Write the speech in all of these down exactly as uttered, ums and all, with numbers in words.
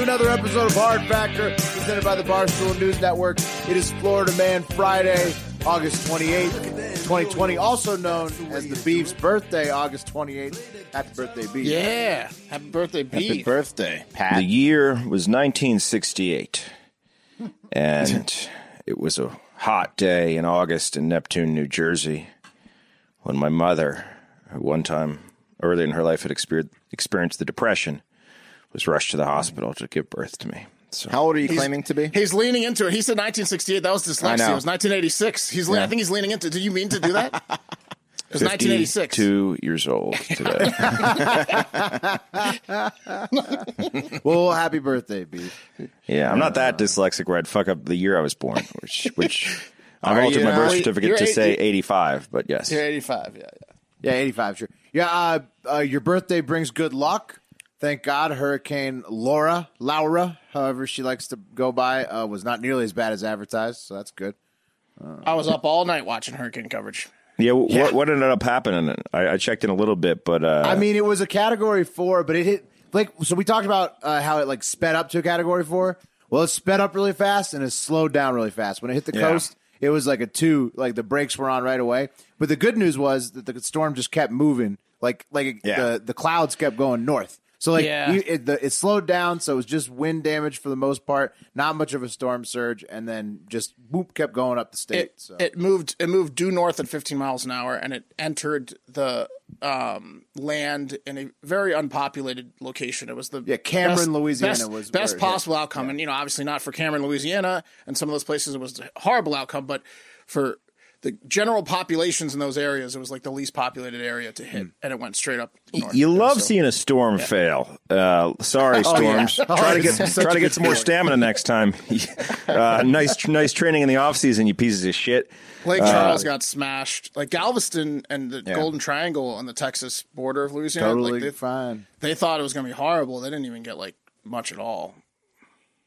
Another episode of Hard Factor, presented by the Barstool News Network. It is Florida Man Friday, August twenty-eighth, twenty twenty, also known as the Beef's birthday, August twenty-eighth. Happy birthday, Beef. Yeah, happy birthday, Beef. Happy birthday, Pat. The year was nineteen sixty-eight, and it was a hot day in August in Neptune, New Jersey, when my mother, who one time early in her life had experienced the Depression, was rushed to the hospital to give birth to me. So how old are you he's, claiming to be? He's leaning into it. He said nineteen sixty-eight. That was dyslexia. It was nineteen eighty-six. He's. Yeah. I think he's leaning into it. Do you mean to do that? It was nineteen eighty-six. Two years old today. Well, happy birthday, B. Yeah, I'm not that dyslexic where I'd fuck up the year I was born, which which I altered my birth certificate to eighty, say eighty-five, but yes. You're eighty-five, yeah. Yeah, yeah, eighty-five, sure. Yeah, uh, uh, your birthday brings good luck. Thank God Hurricane Laura, Laura, however she likes to go by, uh, was not nearly as bad as advertised, so that's good. Uh, I was up all night watching hurricane coverage. Yeah, w- yeah. What, what ended up happening? I, I checked in a little bit, but... Uh, I mean, it was a Category four, but it hit... like so we talked about uh, how it like sped up to a Category four. Well, it sped up really fast, and it slowed down really fast. When it hit the yeah. coast, it was like a two, like the brakes were on right away. But the good news was that the storm just kept moving, like like yeah. the, the clouds kept going north. So, like, yeah. you, it, the, it slowed down, so it was just wind damage for the most part, not much of a storm surge, and then just, whoop, kept going up the state. It, so. it moved It moved due north at fifteen miles an hour, and it entered the um, land in a very unpopulated location. It was the yeah, Cameron, best, Louisiana best, was best possible hit. outcome, yeah. and, you know, obviously not for Cameron, Louisiana, and some of those places it was a horrible outcome, but for the general populations in those areas, it was like the least populated area to hit, mm. and it went straight up north. You love so, seeing a storm yeah. fail. Uh, sorry, oh, storms. Yeah. Try to get try to get some more stamina next time. uh, nice nice training in the off season, you pieces of shit. Lake Charles uh, got smashed. Like Galveston and the yeah. Golden Triangle on the Texas border of Louisiana. Totally like they, fine. They thought it was going to be horrible. They didn't even get like much at all.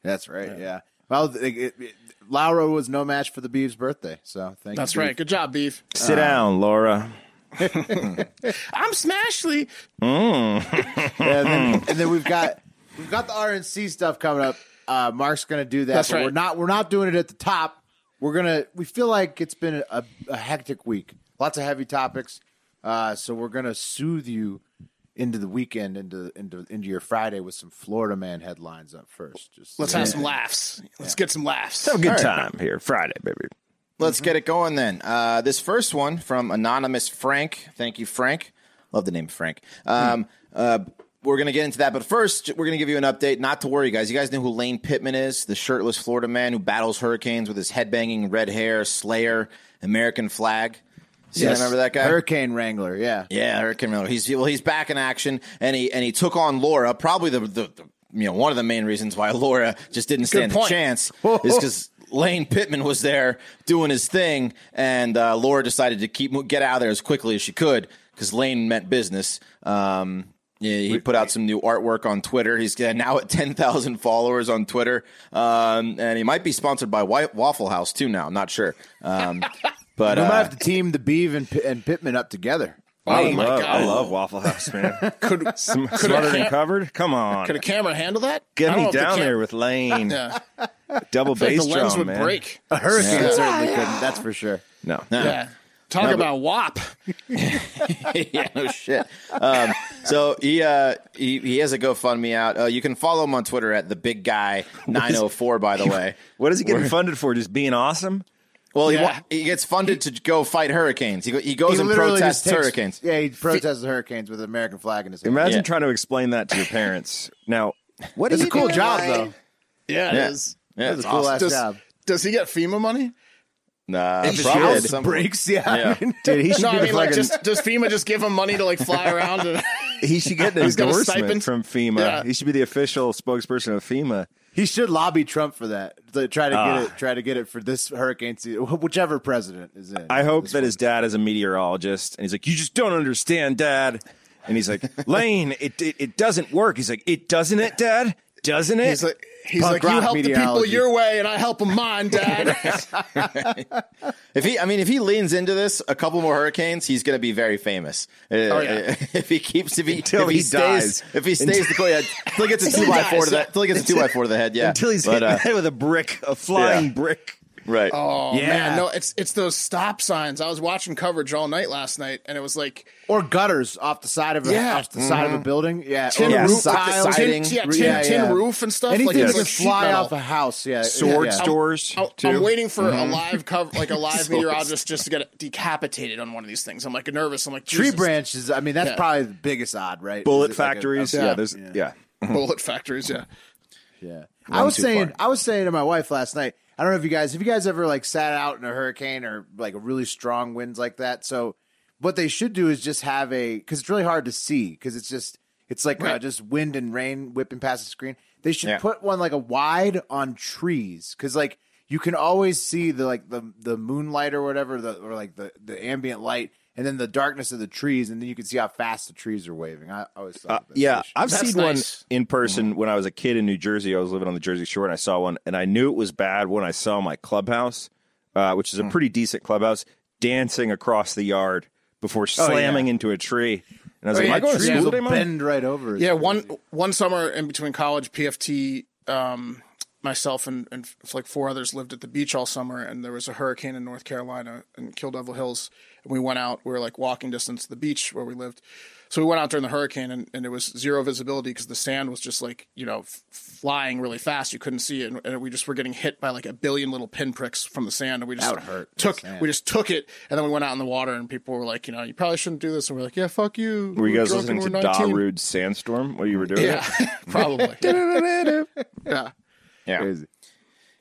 That's right. Yeah. yeah. Well, it, it, it, Laura was no match for the Beef's birthday, so thank That's you. That's right. Beef. Good job, Beef. Sit uh, down, Laura. I'm Smashly. Mm. and, then, and then we've got we've got the R N C stuff coming up. Uh, Mark's going to do that. That's but right. We're not we're not doing it at the top. We're gonna we feel like it's been a, a hectic week. Lots of heavy topics. Uh, so we're gonna soothe you into the weekend, into into into your Friday with some Florida Man headlines up first. Just Let's yeah. have some laughs. Let's yeah. get some laughs. Let's have a good right. time here. Friday, baby. Let's mm-hmm. get it going then. Uh, this first one from Anonymous Frank. Thank you, Frank. Love the name Frank. Um, mm-hmm. uh, we're going to get into that. But first, we're going to give you an update. Not to worry, guys. You guys know who Lane Pittman is, the shirtless Florida man who battles hurricanes with his headbanging red hair, Slayer, American flag. See, yes. I remember that guy, Hurricane Wrangler. Yeah, yeah, Hurricane Wrangler. He's well, he's back in action, and he and he took on Laura. Probably the, the, the you know one of the main reasons why Laura just didn't stand a chance Whoa. is because Lane Pittman was there doing his thing, and uh, Laura decided to keep get out of there as quickly as she could because Lane meant business. Um, yeah, he put out some new artwork on Twitter. He's now at ten thousand followers on Twitter, um, and he might be sponsored by Waffle House too now. I'm not sure. Um, But, we might uh, have to team the Beeve and, P- and Pittman up together. Oh, my love, God. I love Waffle House, man. could some, could smarter than covered? Come on. Could a camera handle that? Get me down the there with Lane. yeah. Double bass drum, man. The lens would break. A hurricane yeah. certainly yeah. couldn't. That's for sure. No. no. Yeah. Talk no, about W A P. Yeah, no shit. Um, so he, uh, he he has a GoFundMe out. Uh, you can follow him on Twitter at the Big Guy nine oh four. By the way, what is he getting We're, funded for? Just being awesome. Well, yeah. he, he gets funded he, to go fight hurricanes. He, he goes he and protests takes, hurricanes. Yeah, he protests the hurricanes with an American flag in his hand. Imagine yeah. trying to explain that to your parents. Now, what is a cool job right? though? Yeah, it yeah. is. Yeah, it's a cool awesome. ass does, job. Does he get FEMA money? Nah, it just some... breaks. Yeah, yeah. Dude, he should no, I mean, like, an... just does FEMA just give him money to like fly around? And... he should get an endorsement from FEMA. Yeah. He should be the official spokesperson of FEMA. He should lobby Trump for that. To try to uh, get it. Try to get it for this hurricane season, whichever president is in. I hope that one. His dad is a meteorologist, and he's like, "You just don't understand, Dad." And he's like, "Lane, it, it it doesn't work." He's like, "It doesn't, it, Dad." Doesn't it? He's like, he's like, you help the people your way, and I help them mine, Dad. Right. If he, I mean, if he leans into this, a couple more hurricanes, he's going to be very famous. Uh, oh, yeah. If he keeps, if he, until if he, he stays, dies, if he stays, until yeah, he gets a two by four to that, until he gets a two by four to the head, yeah, until he's but, hit uh, head with a brick, a flying yeah. brick. Right. Oh, yeah. man. No, it's it's those stop signs. I was watching coverage all night last night, and it was like... Or gutters off the side of a, yeah. off the mm-hmm. side of a building. Yeah. Tin yeah, roof. Like tin, yeah, tin, yeah, tin yeah. roof and stuff. Anything like, that like fly metal. Off a house. Yeah. Sword yeah, yeah. stores. I'm, I'm, I'm waiting for mm-hmm. a live cover, like a live meteorologist just to get decapitated on one of these things. I'm like nervous. I'm like, Jesus. Tree branches. I mean, that's yeah. probably the biggest odd, right? Bullet factories. Like a, okay. Yeah. yeah. yeah. Bullet factories. Yeah. Yeah. Run I was saying, far. I was saying to my wife last night, I don't know if you guys, have you guys ever like sat out in a hurricane or like a really strong winds like that? So what they should do is just have a, cause it's really hard to see. Cause it's just, it's like right. uh, just wind and rain whipping past the screen. They should yeah. put one like a wide on trees. Cause like you can always see the, like the, the moonlight or whatever, the, or like the, the ambient light. And then the darkness of the trees, and then you can see how fast the trees are waving. I always thought that. Uh, yeah, I've That's seen nice. one in person mm-hmm. when I was a kid in New Jersey. I was living on the Jersey Shore, and I saw one, and I knew it was bad when I saw my clubhouse, uh, which is a pretty decent clubhouse, dancing across the yard before slamming oh, yeah. into a tree. And I was oh, like, yeah, am I going to school today, Mom? Bend right over. Yeah, one, one summer in between college, P F T, um, myself and, and like four others lived at the beach all summer, and there was a hurricane in North Carolina in Kill Devil Hills. We went out, we were like walking distance to the beach where we lived. So we went out during the hurricane and, and it was zero visibility because the sand was just like, you know, f- flying really fast. You couldn't see it. And, and we just were getting hit by like a billion little pinpricks from the sand. And we just that would hurt took, we just took it. And then we went out in the water and people were like, you know, you probably shouldn't do this. And we're like, yeah, fuck you. Were you guys listening to Darude Sandstorm while you were doing yeah, it? Probably. Yeah. yeah. Yeah. Crazy.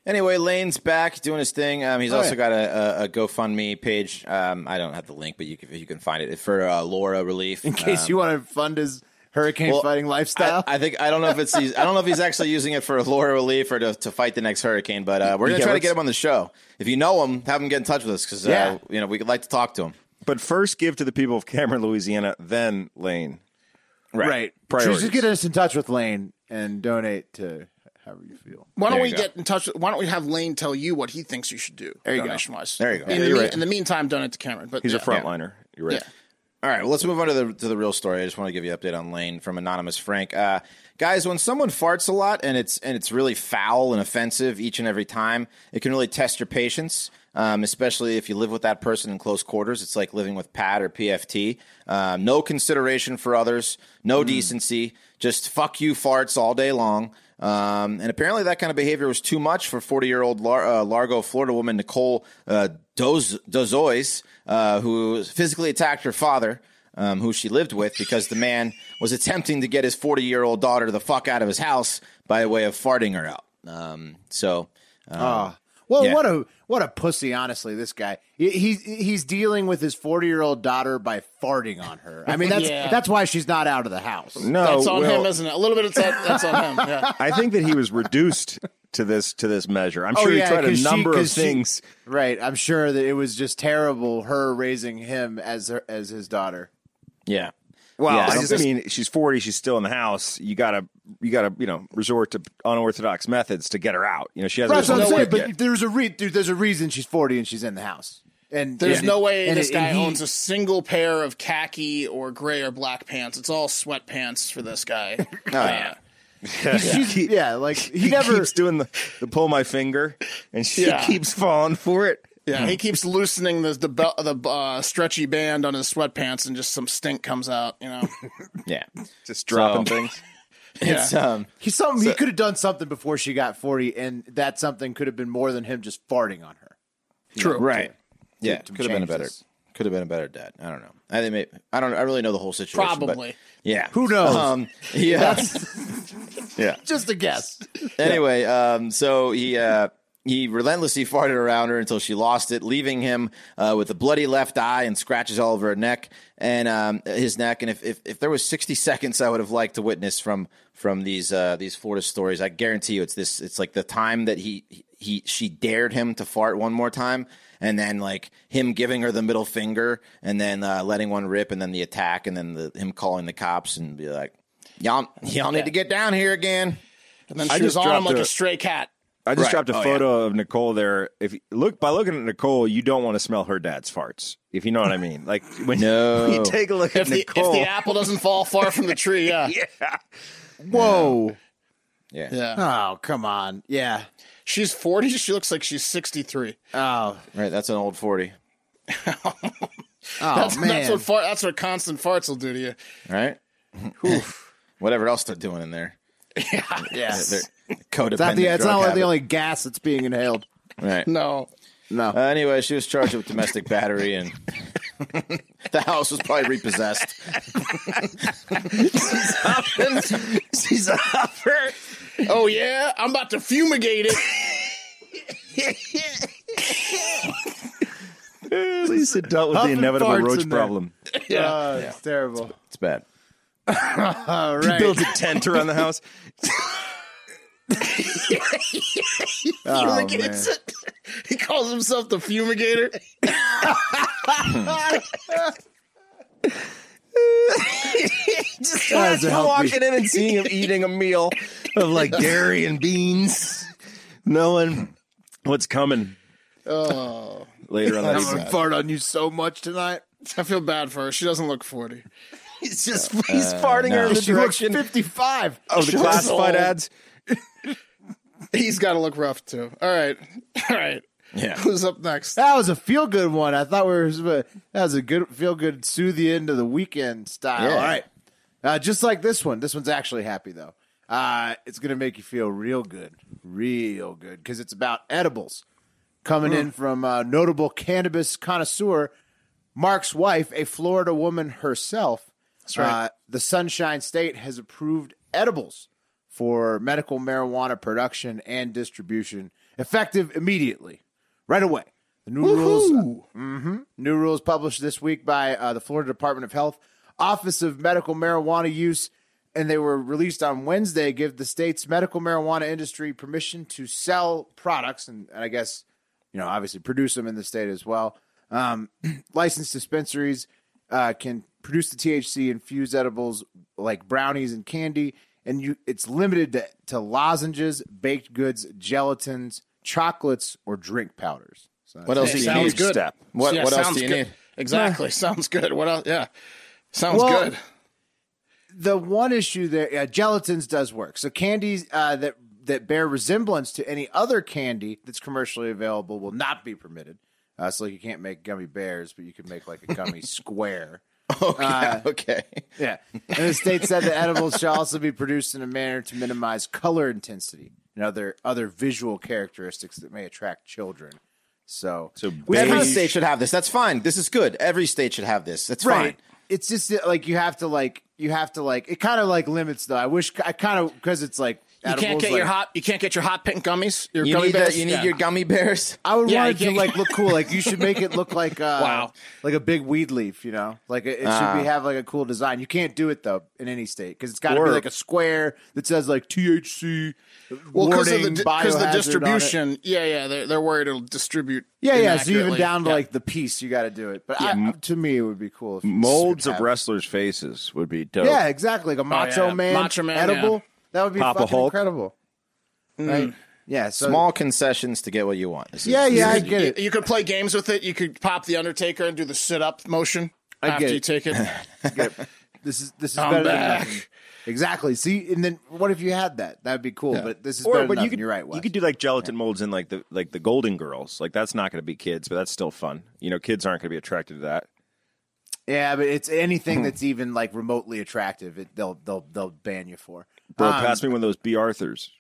Anyway, Lane's back doing his thing. Um, he's oh, also yeah. got a, a, a GoFundMe page. Um, I don't have the link, but you can, you can find it for uh, Laura relief in case um, you want to fund his hurricane well, fighting lifestyle. I, I think I don't know if it's he's, I don't know if he's actually using it for Laura relief or to, to fight the next hurricane. But uh, we're gonna yeah, try to get him on the show. If you know him, have him get in touch with us because yeah. uh, you know we'd like to talk to him. But first, give to the people of Cameron, Louisiana, then Lane. Right. right. Priorities. Just get us in touch with Lane and donate to. However you feel. Why don't we get in touch? Why don't we have Lane tell you what he thinks you should do? There you go. There you go. In, yeah, the, mean, right. in the meantime, donate to Cameron. But he's yeah. a frontliner. You're right. Yeah. All right. Well, let's move on to the to the real story. I just want to give you an update on Lane from Anonymous Frank. Uh, guys, when someone farts a lot and it's and it's really foul and offensive each and every time, it can really test your patience. Um, especially if you live with that person in close quarters. It's like living with Pat or P F T. Um, no consideration for others, no mm. decency, just fuck you farts all day long. Um, and apparently that kind of behavior was too much for forty-year-old Lar- uh, Largo, Florida woman Nicole uh, Doz- Dozois, uh, who physically attacked her father, um, who she lived with, because the man was attempting to get his forty-year-old daughter the fuck out of his house by way of farting her out. Um, so... Uh, oh. Well, yeah. what a what a pussy! Honestly, this guy he's he's dealing with his forty-year-old daughter by farting on her. I mean, that's yeah. that's why she's not out of the house. No, that's on well, him, isn't it? A little bit of that, that's on him. Yeah. I think that he was reduced to this to this measure. I'm sure oh, yeah, he tried a number she, of things. She, right, I'm sure that it was just terrible. Her raising him as her, as his daughter. Yeah. Well, yeah, I just I mean, she's forty. She's still in the house. You gotta, you gotta, you know, resort to unorthodox methods to get her out. You know, she has right, no way. But yet. there's a re- dude, there's a reason she's forty and she's in the house. And there's yeah. no way and this it, guy he, owns a single pair of khaki or gray or black pants. It's all sweatpants for this guy. Oh, yeah. Yeah. He, yeah, like he, he never keeps doing the, the pull my finger, and she yeah. keeps falling for it. Yeah, he keeps loosening the the, belt, the uh, stretchy band on his sweatpants, and just some stink comes out. You know, yeah, just dropping so, things. It's, yeah, um, he's something. So, he could have done something before she got forty, and that something could have been more than him just farting on her. True, know, right? To, yeah, to could have been a better. Could have been a better dad. I don't know. I think maybe, I don't. I really know the whole situation. Probably. But yeah. Who knows? Um, yeah. That's, yeah. Just a guess. Anyway, um, so he. Uh, He relentlessly farted around her until she lost it, leaving him uh, with a bloody left eye and scratches all over her neck and um, his neck. And if, if if there was sixty seconds, I would have liked to witness from from these uh, these Florida stories. I guarantee you, it's this. It's like the time that he he she dared him to fart one more time, and then like him giving her the middle finger, and then uh, letting one rip, and then the attack, and then the, him calling the cops and be like, "Y'all, y'all need to get down here again." And then she I was on him like a stray cat. I just right. dropped a oh, photo yeah. of Nicole there. If you look by looking at Nicole, you don't want to smell her dad's farts, if you know what I mean. Like when, no. when you take a look if at the, Nicole, if the apple doesn't fall far from the tree, yeah, yeah, whoa, yeah. yeah, oh come on, yeah. She's forty. She looks like she's sixty-three. Oh, right, that's an old forty. oh that's, man, that's what fart, that's what constant farts will do to you, right? Whatever else they're doing in there. Yeah, yes. Codependent. It's not, the, it's not like the only gas that's being inhaled. Right. No. No. Uh, anyway, she was charged with domestic battery, and the house was probably repossessed. She's hopping. She's hopping. Oh, yeah? I'm about to fumigate it. Please sit dealt with Huffing the inevitable roach in problem. Yeah. Uh, yeah. It's terrible. It's, it's bad. All right. He builds a tent around the house. oh, he calls himself the fumigator. Just walking me. in and seeing him eating a meal of like dairy and beans, knowing what's coming. Oh, later on, I'm gonna fart on you so much tonight. I feel bad for her. She doesn't look forty. He's just uh, he's farting no. her in the she direction. fifty-five. Oh, the classified ads. He's got to look rough, too. All right. All right. Yeah. Who's up next? That was a feel-good one. I thought we were... That was a good feel-good, soothe the end of the weekend style. Yeah. All right. Uh, just like this one. This one's actually happy, though. Uh, it's going to make you feel real good. Real good. Because it's about edibles. Coming mm. in from uh, notable cannabis connoisseur, Mark's wife, a Florida woman herself. That's right. Uh, the Sunshine State has approved edibles for medical marijuana production and distribution, effective immediately, right away. The new Woo-hoo! rules, uh, mm-hmm, new rules published this week by uh, the Florida Department of Health Office of Medical Marijuana Use, and they were released on Wednesday. Give the state's medical marijuana industry permission to sell products, and, and I guess you know, obviously, produce them in the state as well. Um, licensed dispensaries uh, can produce the T H C-infused edibles like brownies and candy, and you it's limited to, to lozenges, baked goods, gelatins, chocolates, or drink powders. So what else do you need? Good. Step. What, yeah, what else do you good. need? Exactly. Sounds good. What else? Yeah. Sounds well, good. The one issue there, yeah, gelatins does work. So candies uh, that, that bear resemblance to any other candy that's commercially available will not be permitted. Uh, so like you can't make gummy bears, but you can make like a gummy square. Oh, yeah, uh, okay. Yeah. And the state said that edibles shall also be produced in a manner to minimize color intensity and other other visual characteristics that may attract children. So, so every state should have this. That's fine. This is good. Every state should have this. That's right. fine. It's just like you have to like you have to like it kind of like limits though. I wish I kind of because it's like edibles, you can't get like, your hot you can't get your hot pink gummies. Your you gummy need bears. That, you need yeah. your gummy bears. I would yeah, want it to like look cool. Like you should make it look like uh, wow, like a big weed leaf. You know, like it, it uh, should be have like a cool design. You can't do it though in any state because it's got to be like a square that says like T H C. Well, because of the because the distribution. Yeah, yeah, they're they're worried it'll distribute. Yeah, yeah. So even down to yeah. like the piece, you got to do it. But yeah. I, to me, it would be cool. If molds of wrestlers' faces would be dope. Yeah, exactly. Like a Macho oh, yeah. Man, Macho Man, edible. Yeah. That would be Papa fucking Hulk. incredible. Right? Mm. Yeah. So, small concessions to get what you want. Is, yeah, yeah, I get you, it. You could play games with it. You could pop the Undertaker and do the sit-up motion I after get you take it. Get it. This is this is I'm better back. Than nothing. Exactly. See, and then what if you had that? That'd be cool. Yeah. But this is or, better but enough. You could, you're right, Wes. You could do like gelatin yeah. molds in like the like the Golden Girls. Like that's not going to be kids, but that's still fun. You know, kids aren't going to be attracted to that. Yeah, but it's anything that's even like remotely attractive. It, they'll they'll they'll ban you for. Bro, um, pass me one of those B. Arthurs.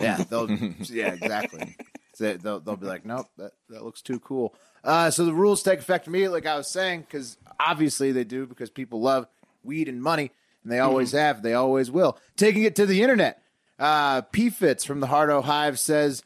Yeah. They'll, yeah. Exactly. So they'll they'll be like, nope, that that looks too cool. Uh, so the rules take effect immediately, like I was saying, because obviously they do, because people love weed and money, and they always mm-hmm. have, they always will. Taking it to the internet, uh, P. Fitz from the Hardo Hive says,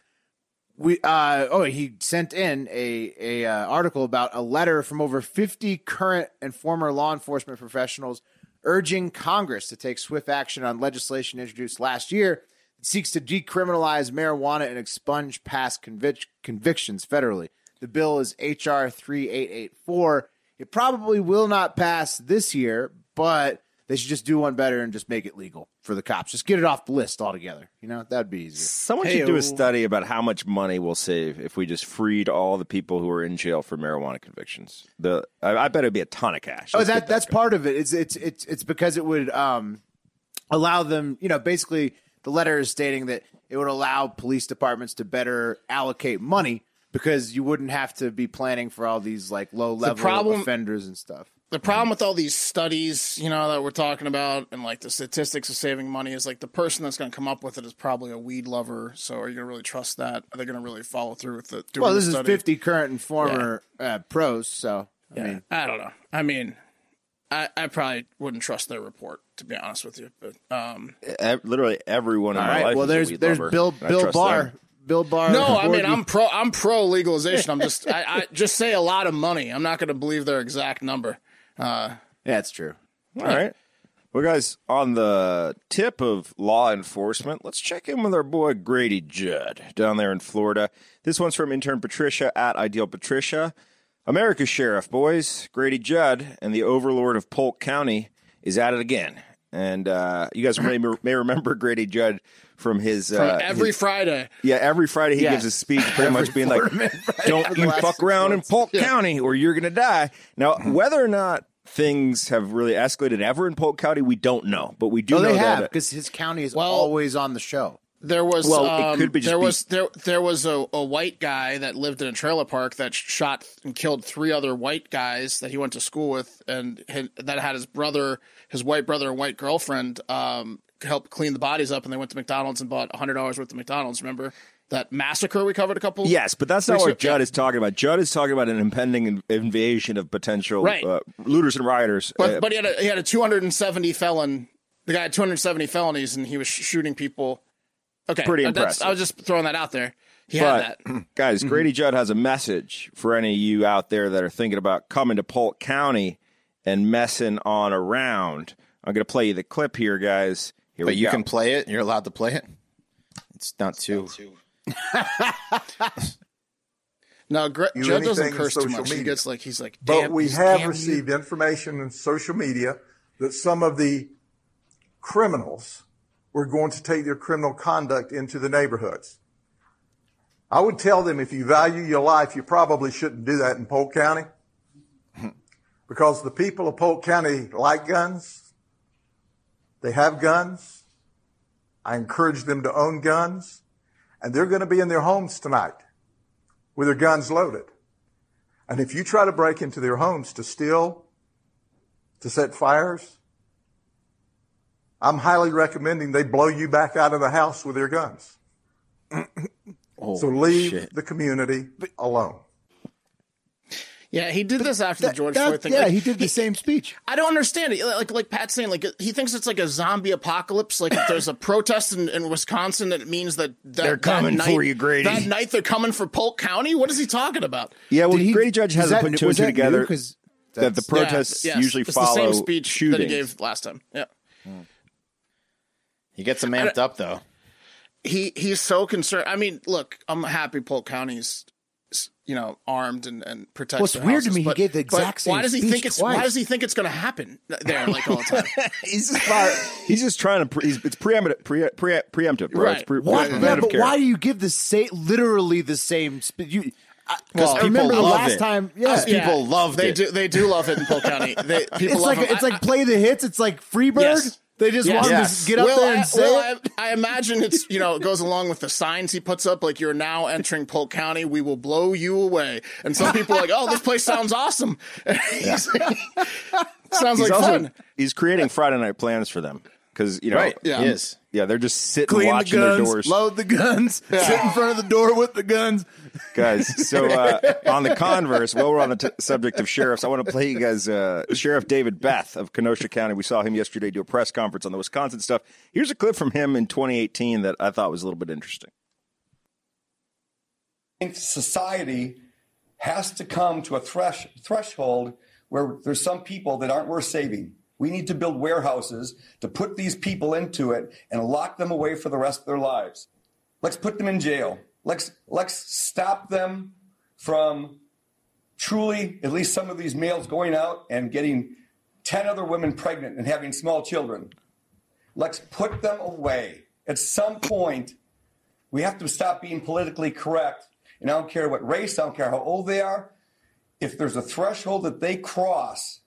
we. Uh, oh, he sent in a a uh, article about a letter from over fifty current and former law enforcement professionals urging Congress to take swift action on legislation introduced last year that seeks to decriminalize marijuana and expunge past convic- convictions federally. The bill is H R thirty-eight eighty-four. It probably will not pass this year, but they should just do one better and just make it legal for the cops. Just get it off the list altogether. You know, that'd be easier. Someone Hey-o. should do a study about how much money we'll save if we just freed all the people who are in jail for marijuana convictions. The I, I bet it'd be a ton of cash. Let's oh, that, that that's going. Part of it. It's it's it's it's because it would um allow them. You know, basically the letter is stating that it would allow police departments to better allocate money, because you wouldn't have to be planning for all these like low-level the problem, offenders and stuff. The problem with all these studies, you know, that we're talking about, and like the statistics of saving money, is like the person that's going to come up with it is probably a weed lover. So are you going to really trust that? Are they going to really follow through with the? Doing well, this the study? Is fifty current and former yeah. uh, pros. So I yeah. mean, I don't know. I mean, I, I probably wouldn't trust their report, to be honest with you. But um, literally everyone in all my right. life. Well, is there's a weed there's lover. Bill Bill Barr. Them. Bill Barr. No, I mean, I'm pro I'm pro legalization. I'm just I, I just say a lot of money. I'm not going to believe their exact number. Uh, yeah, it's true. All yeah. right. Well, guys, on the tip of law enforcement, let's check in with our boy Grady Judd down there in Florida. This one's from intern Patricia at Ideal Patricia. America's sheriff, boys. Grady Judd and the overlord of Polk County is at it again. And uh, you guys may, may remember Grady Judd from his... Uh, from every his, Friday. Yeah, every Friday he yeah. gives a speech pretty much being like, don't you fuck around months. in Polk yeah. County or you're going to die. Now, whether or not things have really escalated ever in Polk County, we don't know. But we do no, know they have, because his county is well, always on the show. There was well, um, it could be just there was there there was a, a white guy that lived in a trailer park that shot and killed three other white guys that he went to school with, and had, that had his brother, his white brother and white girlfriend, um, help clean the bodies up, and they went to McDonald's and bought a hundred dollars worth of McDonald's. Remember that massacre we covered a couple? Yes, but that's not what Judd is talking about. Judd is talking about an impending invasion of potential right. uh, looters and rioters. But uh, but he had a, he had a two hundred and seventy felon. The guy had two hundred and seventy felonies, and he was sh- shooting people. Okay, pretty impressive. I was just throwing that out there. He but, had that. Guys, Grady mm-hmm. Judd has a message for any of you out there that are thinking about coming to Polk County and messing on around. I'm going to play you the clip here, guys. Here but we you go. Can play it? You're allowed to play it? It's not it's too... Not too... no, Gre- Judd doesn't curse too much. Media. He gets like, he's like, damn. But we have received you. information in social media that some of the criminals... we're going to take their criminal conduct into the neighborhoods. I would tell them, if you value your life, you probably shouldn't do that in Polk County, because the people of Polk County like guns. They have guns. I encourage them to own guns, and they're going to be in their homes tonight with their guns loaded. And if you try to break into their homes to steal, to set fires, I'm highly recommending they blow you back out of the house with their guns. oh, so leave shit. the community alone. Yeah, he did but this after that, the George that, Floyd thing. Yeah, like, he did the he, same speech. I don't understand it. Like like Pat's saying, like he thinks it's like a zombie apocalypse. Like if there's a protest in, in Wisconsin, that means that, that they're coming that night, for you, Grady. That night they're coming for Polk County. What is he talking about? Yeah, well, he, Grady Judge hasn't put two and two together because that the protests yeah, yes, usually it's follow the same speech shootings. That he gave last time. Yeah. Hmm. He gets him amped up, though. He he's so concerned. I mean, look, I'm happy Polk County's, you know, armed and and protects. What's well, weird houses, to me? But, he gave the exact same. Why does he think it's? Twice. Why does he think it's going to happen there? Like all the time. he's just about, he's just trying to. Pre, he's, it's preemptive. Pre, pre, preemptive. Bro. Right. It's pre, why, preemptive yeah, but care. Why do you give the same? Literally the same. You. Because well, people the love last it. Time, yeah. Us people yeah. love it. They do. They do love it in Polk County. They, people it's love like them. It's I, like play the hits. It's like Freebird. Yes. They just yeah. want yes. to get up well, there and I, say well, it. I, I imagine it's, you know, it goes along with the signs he puts up, like, you're now entering Polk County. We will blow you away. And some people are like, oh, this place sounds awesome. Sounds he's like also, fun. He's creating Friday night plans for them. Because, you know, right. yeah. Yes. yeah, they're just sitting Clean watching the guns, their doors. Load the guns, yeah. sit in front of the door with the guns. Guys, so uh, on the converse, while we're on the t- subject of sheriffs, I want to play you guys uh, Sheriff David Beth of Kenosha County. We saw him yesterday do a press conference on the Wisconsin stuff. Here's a clip from him in twenty eighteen that I thought was a little bit interesting. I think society has to come to a thresh- threshold where there's some people that aren't worth saving. We need to build warehouses to put these people into it and lock them away for the rest of their lives. Let's put them in jail. Let's let's stop them from truly, at least some of these males, going out and getting ten other women pregnant and having small children. Let's put them away. At some point, we have to stop being politically correct. And I don't care what race, I don't care how old they are. If there's a threshold that they cross,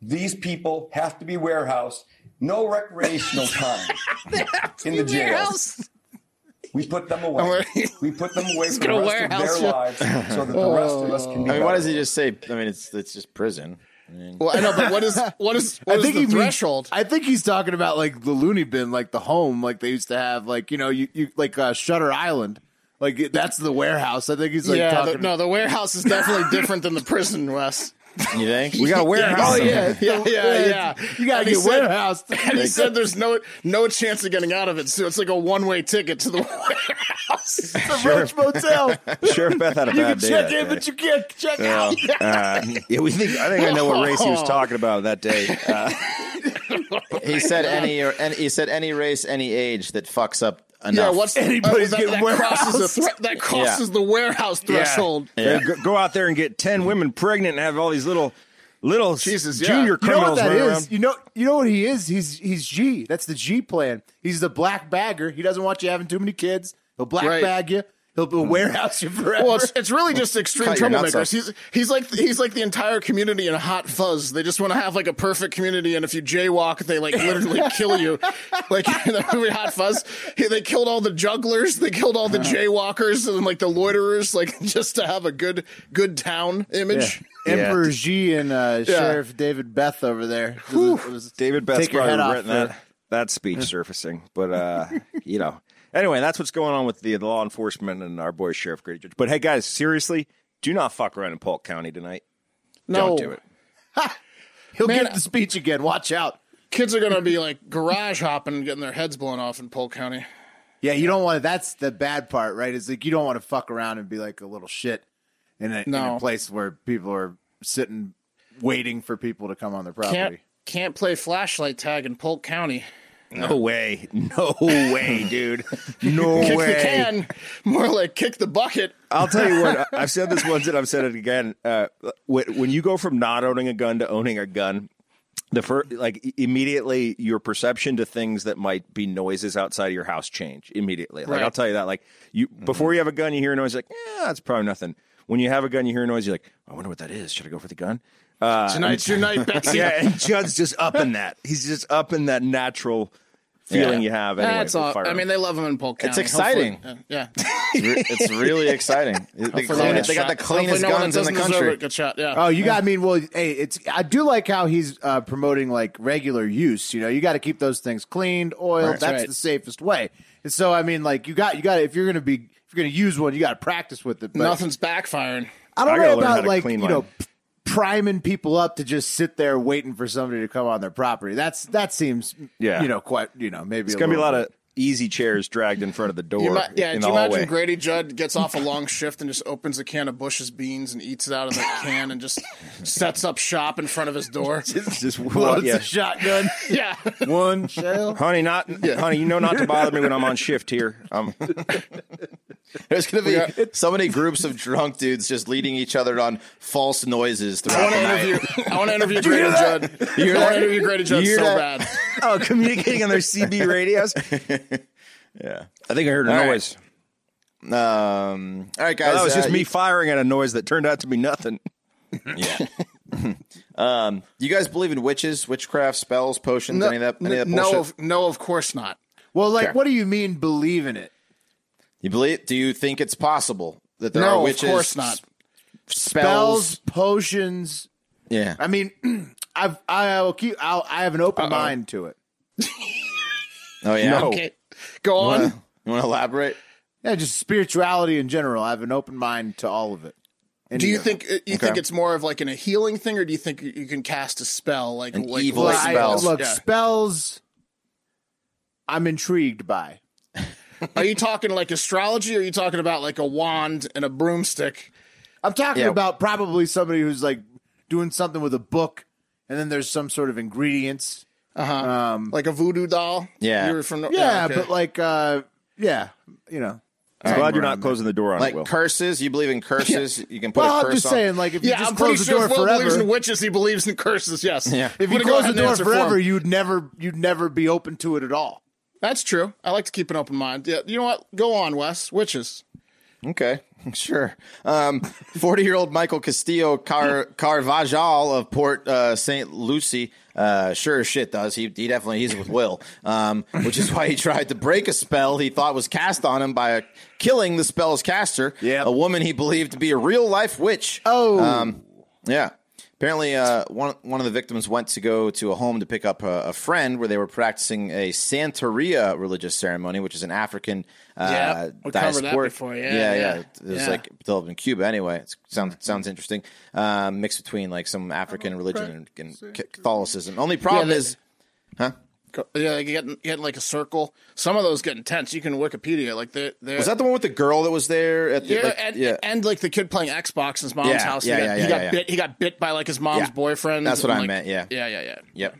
these people have to be warehoused. No recreational time in the jails. We put them away. We put them away for the rest of their you. lives so that the oh. rest of us can be I mean, better. Why does he just say, I mean, it's it's just prison. I mean, well, I know, but what is what is what I is think the threshold? Mean, I think he's talking about, like, the loony bin, like the home, like they used to have, like, you know, you, you like uh, Shutter Island. Like, that's the warehouse. I think he's like yeah, talking. The, no, the warehouse is definitely different than the prison, Wes. You think we got a warehouse? Yeah, oh, yeah, yeah, yeah, yeah. You got to get warehoused. And he said there's no no chance of getting out of it, so it's like a one way ticket to the warehouse. It's a Sheriff, roach motel. Sheriff Beth had a bad day. You can day check in, day. but you can't check so, out. Uh, yeah, we think. I think I know what race he was talking about that day. Uh, he said any or any, he said any race, any age that fucks up. Enough. Yeah, what's anybody's uh, that, getting that crosses, thre- that crosses yeah. the warehouse threshold. Yeah. Yeah. Go, go out there and get ten women pregnant and have all these little, little Jesus, junior yeah. criminals. You know what that is? You know, you know what he is? He's he's G. That's the G plan. He's the black bagger. He doesn't want you having too many kids. He'll black right. bag you. He'll warehouse you forever. Well, it's, it's really just extreme troublemakers. He's he's like he's like the entire community in Hot Fuzz. They just want to have, like, a perfect community, and if you jaywalk, they, like, literally kill you. Like in the movie Hot Fuzz, they killed all the jugglers, they killed all the jaywalkers, and, like, the loiterers, like, just to have a good good town image. Yeah. Yeah. Emperor G and uh, yeah. Sheriff David Beth over there. It was, it was, David Beth's probably written that that speech surfacing, but uh, you know. Anyway, that's what's going on with the, the law enforcement and our boy Sheriff Grady Judd. But hey, guys, seriously, do not fuck around in Polk County tonight. No. Don't do it. Ha! He'll Man, get the speech again. Watch out. Kids are going to be, like, garage hopping and getting their heads blown off in Polk County. Yeah, you don't want to. That's the bad part, right? It's like you don't want to fuck around and be like a little shit in a, no. in a place where people are sitting waiting for people to come on their property. Can't, can't play flashlight tag in Polk County. No way. No way, dude. No kick way. Kick the can. More like kick the bucket. I'll tell you what. I've said this once and I've said it again. Uh, when you go from not owning a gun to owning a gun, the first, like, immediately your perception to things that might be noises outside of your house change immediately. Like, right. I'll tell you that. Like, you before you have a gun, you hear a noise, like, yeah, that's probably nothing. When you have a gun, you hear a noise, you're like, I wonder what that is. Should I go for the gun? Uh, Tonight's your night, Betsy. Yeah, and Judd's just up in that. He's just up in that natural feeling yeah. you have anyway. That's all. I mean, they love them in Polk County. It's exciting. Yeah. It's really exciting. They, they, they got the cleanest no guns in the country. Good shot. Yeah. Oh, you yeah. got I mean, well, hey, it's I do like how he's uh, promoting, like, regular use, you know. You got to keep those things cleaned, oiled. Right. That's right. The safest way. And so I mean, like, you got you got if you're going to be if you're going to use one, you got to practice with it. But nothing's backfiring. I don't I know about, like, you one. know, priming people up to just sit there waiting for somebody to come on their property. That's that seems, yeah. you know, quite, you know, maybe it's going to be a lot bit. of easy chairs dragged in front of the door. Ma- yeah, in do the you hallway. Imagine Grady Judd gets off a long shift and just opens a can of Bush's beans and eats it out of the can and just sets up shop in front of his door. just just well, yeah. a shotgun. Yeah, one shell. Honey, not yeah. honey. You know not to bother me when I'm on shift here. Um. There's going to be so many groups of drunk dudes just leading each other on false noises throughout the night. I want to interview Grady Judd. I want to interview Grady Judd so that? bad. Oh, communicating on their C B radios? Yeah. I think I heard a all noise. Right. Um, all right, guys. No, that was uh, just me you... firing at a noise that turned out to be nothing. Yeah. um, do you guys believe in witches, witchcraft, spells, potions, no, any of that, any of that bullshit? No, of, no, of course not. Well, like, okay. What do you mean believe in it? You believe? Do you think it's possible that there no, are witches? No, of course not. Spells, spells potions. Yeah. I mean, I've, I will keep. I'll, I have an open Uh-oh. mind to it. Oh, yeah? No. Okay. Go on. You want to elaborate? Yeah, just spirituality in general. I have an open mind to all of it. And do you think you okay. think it's more of like in a healing thing, or do you think you can cast a spell like an like, evil like, spell? Look, yeah. spells. I'm intrigued by. Are you talking like astrology, or are you talking about like a wand and a broomstick? I'm talking yeah. about probably somebody who's like doing something with a book, and then there's some sort of ingredients, uh-huh. um, like a voodoo doll. Yeah, you were from, yeah, yeah okay. but like, uh, yeah, you know. I'm glad you're not closing the door on like it, Will. Curses. You believe in curses. Yeah. You can put well, a curse on. I'm just saying, like, if you yeah, just I'm close the door sure forever. Will believes in witches, he believes in curses, yes. Yeah. If you close the door forever, you'd never you'd never be open to it at all. That's true. I like to keep an open mind. Yeah, you know what? Go on, Wes. Witches. Okay, sure. Um, forty-year-old Michael Castillo Car- Carvajal of Port uh, Saint Lucie uh, sure as shit does. He he definitely he's with Will, um, which is why he tried to break a spell he thought was cast on him by uh, killing the spell's caster, yep. a woman he believed to be a real-life witch. Oh. Um, yeah. Apparently, uh, one one of the victims went to go to a home to pick up a, a friend where they were practicing a Santeria religious ceremony, which is an African uh, yeah, we'll diasporic. That before. Yeah, yeah, yeah. yeah. It was yeah. like developed in Cuba anyway. It sounds sounds interesting. Um, mixed between like some African religion and, and Catholicism. Only problem yeah, they, is, huh? Yeah, you get, you get like a circle. Some of those get intense. You can Wikipedia like the. Was that the one with the girl that was there at the? Yeah, like, and, yeah. and like the kid playing Xbox in his mom's yeah, house. Yeah, he got, yeah, yeah, he got yeah, bit. Yeah. He got bit by like his mom's yeah. boyfriend. That's what I like, meant. Yeah, yeah, yeah, yeah. Yep.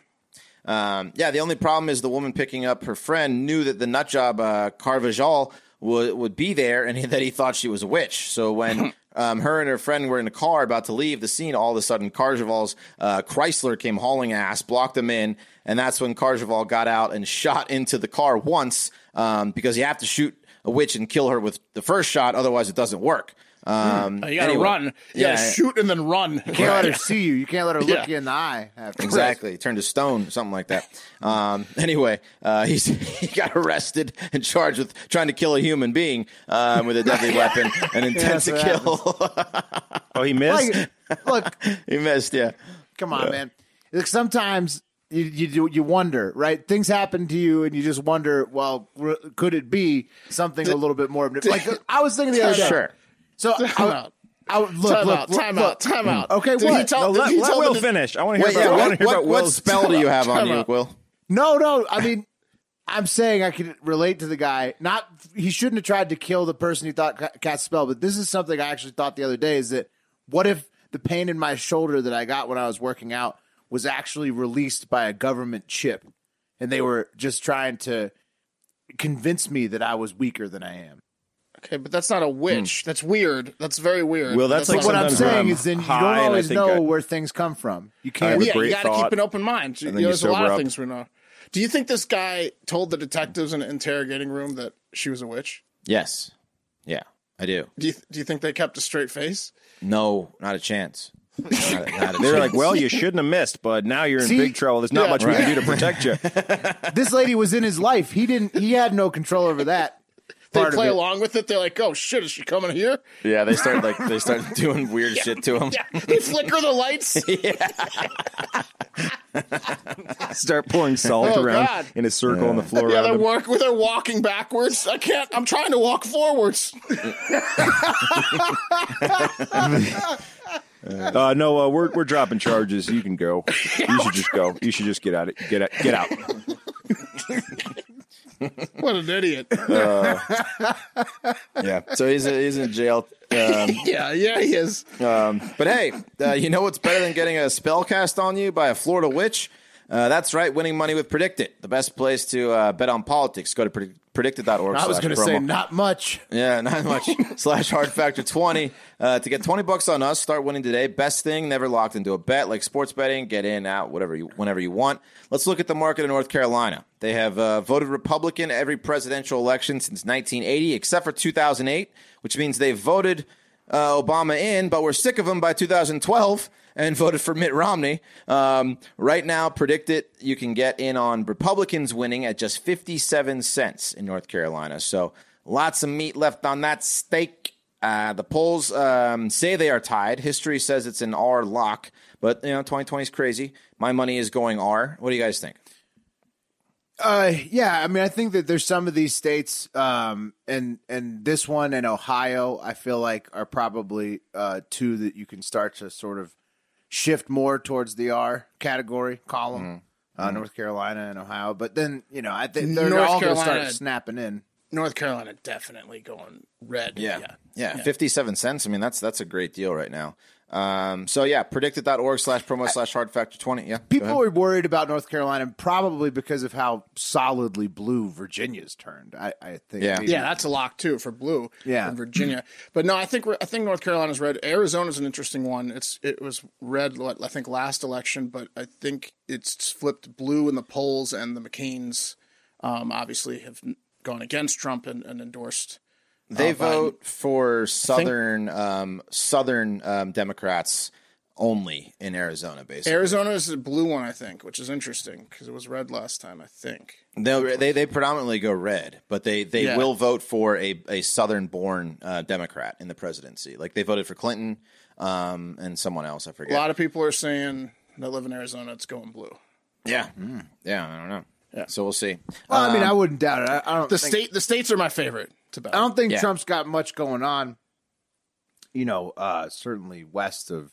Um, yeah. The only problem is the woman picking up her friend knew that the nutjob uh, Carvajal would would be there, and he, that he thought she was a witch. So when. Um, her and her friend were in a car about to leave the scene. All of a sudden, Carjaval's uh, Chrysler came hauling ass, blocked them in, and that's when Carjaval got out and shot into the car once um, because you have to shoot a witch and kill her with the first shot, otherwise it doesn't work. Um, you gotta anyway. run. You yeah, gotta shoot and then run. You can't right. let her see you. You can't let her look yeah. you in the eye. After exactly. Turn to stone, something like that. Um, anyway, uh, he's, he got arrested and charged with trying to kill a human being um, with a deadly weapon and intent yeah, to kill. Oh, he missed? Like, look. He missed, yeah. Come on, yeah. man. Look, sometimes you, you, you wonder, right? Things happen to you and you just wonder, well, r- could it be something did, a little bit more? Did, like I was thinking the other day. Sure. So time I, out. I, look, time look, out. Look, time look, out. Time look. out. Okay, did what? He tell, no, let he let Will finish. I want to hear about, yeah, what, hear what, about what Will's spell time do you have on you, Will? No, no. I mean, I'm saying I can relate to the guy. Not he shouldn't have tried to kill the person he thought cast spell, but this is something I actually thought the other day is that what if the pain in my shoulder that I got when I was working out was actually released by a government chip, and they were just trying to convince me that I was weaker than I am. Okay, but that's not a witch. Mm. That's weird. That's very weird. Well, that's, that's like what I'm saying is then you don't always know I... where things come from. You can't. Yeah, you got to keep an open mind. You know, there's you a lot up. of things we know. Do you think this guy told the detectives in an interrogating room that she was a witch? Yes. Yeah, I do. Do you, do you think they kept a straight face? No, not a chance. Not a, not a they were like, well, you shouldn't have missed, but now you're in See, big trouble. There's not yeah, much right. we can do to protect you. This lady was in his life. He didn't. He had no control over that. They play along with it. They're like, "Oh shit, is she coming here?" Yeah, they start like they start doing weird yeah, shit to him. Yeah. They flicker the lights. Yeah. Start pouring salt oh, around God. in a circle yeah. on the floor. Yeah, they're, walk- they're walking backwards. I can't. I'm trying to walk forwards. uh, no, uh, we're we're dropping charges. You can go. You should just go. You should just get out. Get out. Get out. What an idiot! Uh, yeah, so he's a, he's in jail. Um, yeah, yeah, he is. Um, but hey, uh, you know what's better than getting a spell cast on you by a Florida witch? Uh, that's right, winning money with PredictIt, the best place to uh, bet on politics. Go to Predict. Predicted dot org. I was going to say not much. Yeah, not much. slash hard factor twenty uh, to get twenty bucks on us. Start winning today. Best thing never locked into a bet like sports betting. Get in, out, whatever you, whenever you want. Let's look at the market in North Carolina. They have uh, voted Republican every presidential election since nineteen eighty, except for two thousand eight, which means they voted uh, Obama in, but were sick of him by two thousand twelve and voted for Mitt Romney. Um, right now, predict it. You can get in on Republicans winning at just fifty-seven cents in North Carolina. So lots of meat left on that steak. Uh, the polls um, say they are tied. History says it's an R lock, but you know, twenty twenty is crazy. My money is going R. What do you guys think? Uh, yeah, I mean, I think that there's some of these states, um, and and this one and Ohio, I feel like are probably uh, two that you can start to sort of shift more towards the R category column. Mm-hmm. Uh, mm-hmm. North Carolina and Ohio, but then you know, I think they're North all going to start snapping in. North Carolina definitely going red. Yeah. Yeah. yeah. yeah. fifty-seven cents. I mean, that's that's a great deal right now. Um, so, yeah, predictit.org slash promo slash hard factor 20. Yeah. People are worried about North Carolina probably because of how solidly blue Virginia's turned. I, I think. Yeah. Maybe. Yeah. That's a lock, too, for blue. Yeah. In Virginia. But no, I think we're, I think North Carolina's red. Arizona's an interesting one. It's It was red, I think, last election, but I think it's flipped blue in the polls, and the McCains um, obviously have gone against Trump and, and endorsed. They uh, vote Biden. for Southern um, Southern um, Democrats only in Arizona, basically. Arizona is a blue one, I think, which is interesting because it was red last time, I think. They they, they predominantly go red, but they, they yeah. will vote for a, a Southern-born uh, Democrat in the presidency. Like, they voted for Clinton um, and someone else, I forget. A lot of people are saying that live in Arizona, it's going blue. Yeah. Mm. Yeah, I don't know. Yeah. So we'll see. Well, um, I mean, I wouldn't doubt it. I, I don't. The think, state, the states are my favorite. To I don't think yeah. Trump's got much going on. You know, uh, certainly west of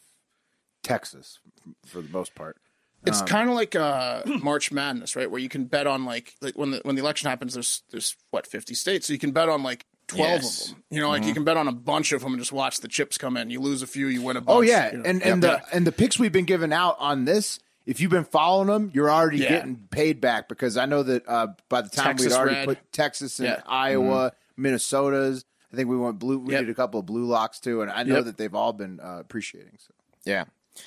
Texas, for the most part. It's um, kind of like uh, March Madness, right? Where you can bet on like, like when the when the election happens. There's there's what fifty states, so you can bet on like twelve yes. of them. You know, like mm-hmm. you can bet on a bunch of them and just watch the chips come in. You lose a few, you win a bunch. Oh yeah, you know? and and yeah. the and the picks we've been giving out on this. If you've been following them, you're already yeah. getting paid back because I know that uh, by the time Texas we'd already red. put Texas and yeah. Iowa, mm-hmm. Minnesota's, I think we went blue. We yep. did a couple of blue locks too, and I know yep. that they've all been uh, appreciating. So. Yeah.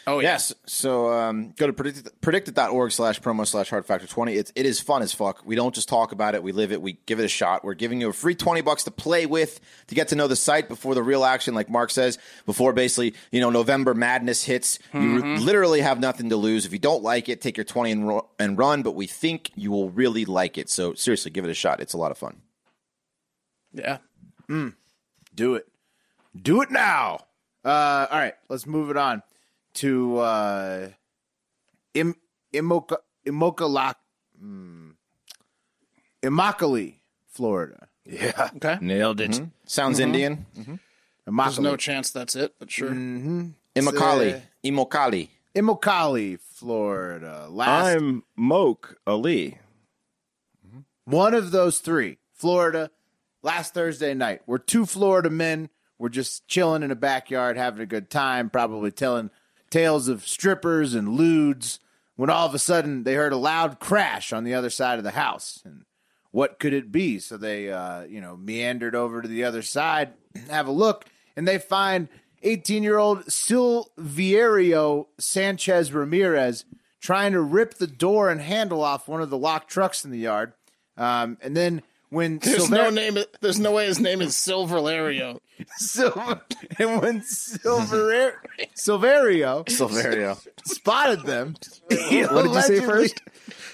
Oh, yeah. yes. So um, go to predict, predictit.org slash promo slash hard factor 20. It, it is fun as fuck. We don't just talk about it. We live it. We give it a shot. We're giving you a free twenty bucks to play with, to get to know the site before the real action. Like Mark says, before basically, you know, November madness hits, mm-hmm. you literally have nothing to lose. If you don't like it, take your twenty and, ro- and run. But we think you will really like it. So seriously, give it a shot. It's a lot of fun. Yeah. Mm. Do it. Do it now. Uh, all right, let's move it on. To uh, Im- Immoka- Immokalee, mm. Immokalee, Florida. Yeah. Okay. Nailed it. Mm-hmm. Sounds mm-hmm. Indian. Mm-hmm. There's no chance that's it, but sure. Mm-hmm. Immokalee. Uh, Immokalee. Immokalee, Florida. Last... I'm Moke Ali. Mm-hmm. One of those three. Florida, last Thursday night. We're two Florida men. We're just chilling in the backyard, having a good time, probably telling tales of strippers and lewds, when all of a sudden they heard a loud crash on the other side of the house. And what could it be? So they, uh, you know, meandered over to the other side, have a look, and they find eighteen-year-old Silverio Sanchez Ramirez trying to rip the door and handle off one of the locked trucks in the yard. Um, and then when there's Silver- no name, there's no way his name is Silverio. Silver and when Silver Silverio Silverio spotted them, he what did you say first?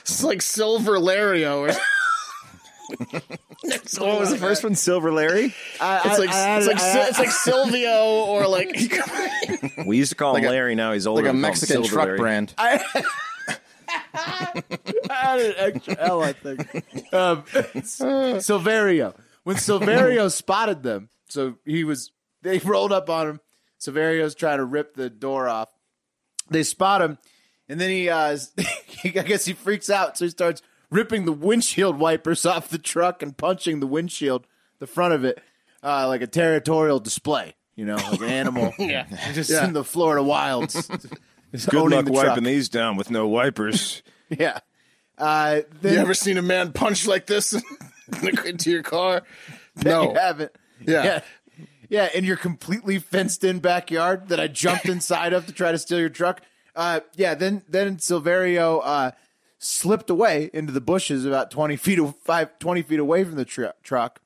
It's like Silverlario. So what was the first one? Silver Larry? I, it's like I, I, it's like I, I, it's like Silvio or like. We used to call him like Larry. A, now he's older. Like a Mexican truck Larry. Brand. I, I had an extra L, I think. Um, Silverio. When Silverio spotted them, so he was. They rolled up on him. Silverio's trying to rip the door off. They spot him, and then he. Uh, I guess he freaks out, so he starts ripping the windshield wipers off the truck and punching the windshield, the front of it, uh, like a territorial display. You know, like an animal. yeah, just yeah. in the Florida wilds. Good luck wiping truck. These down with no wipers. yeah. Uh, then, you ever seen a man punch like this into your car? No, you haven't. Yeah. yeah. Yeah, in your completely fenced-in backyard that I jumped inside of to try to steal your truck. Uh, yeah, then then Silverio uh, slipped away into the bushes about twenty feet, five, twenty feet away from the tr- truck.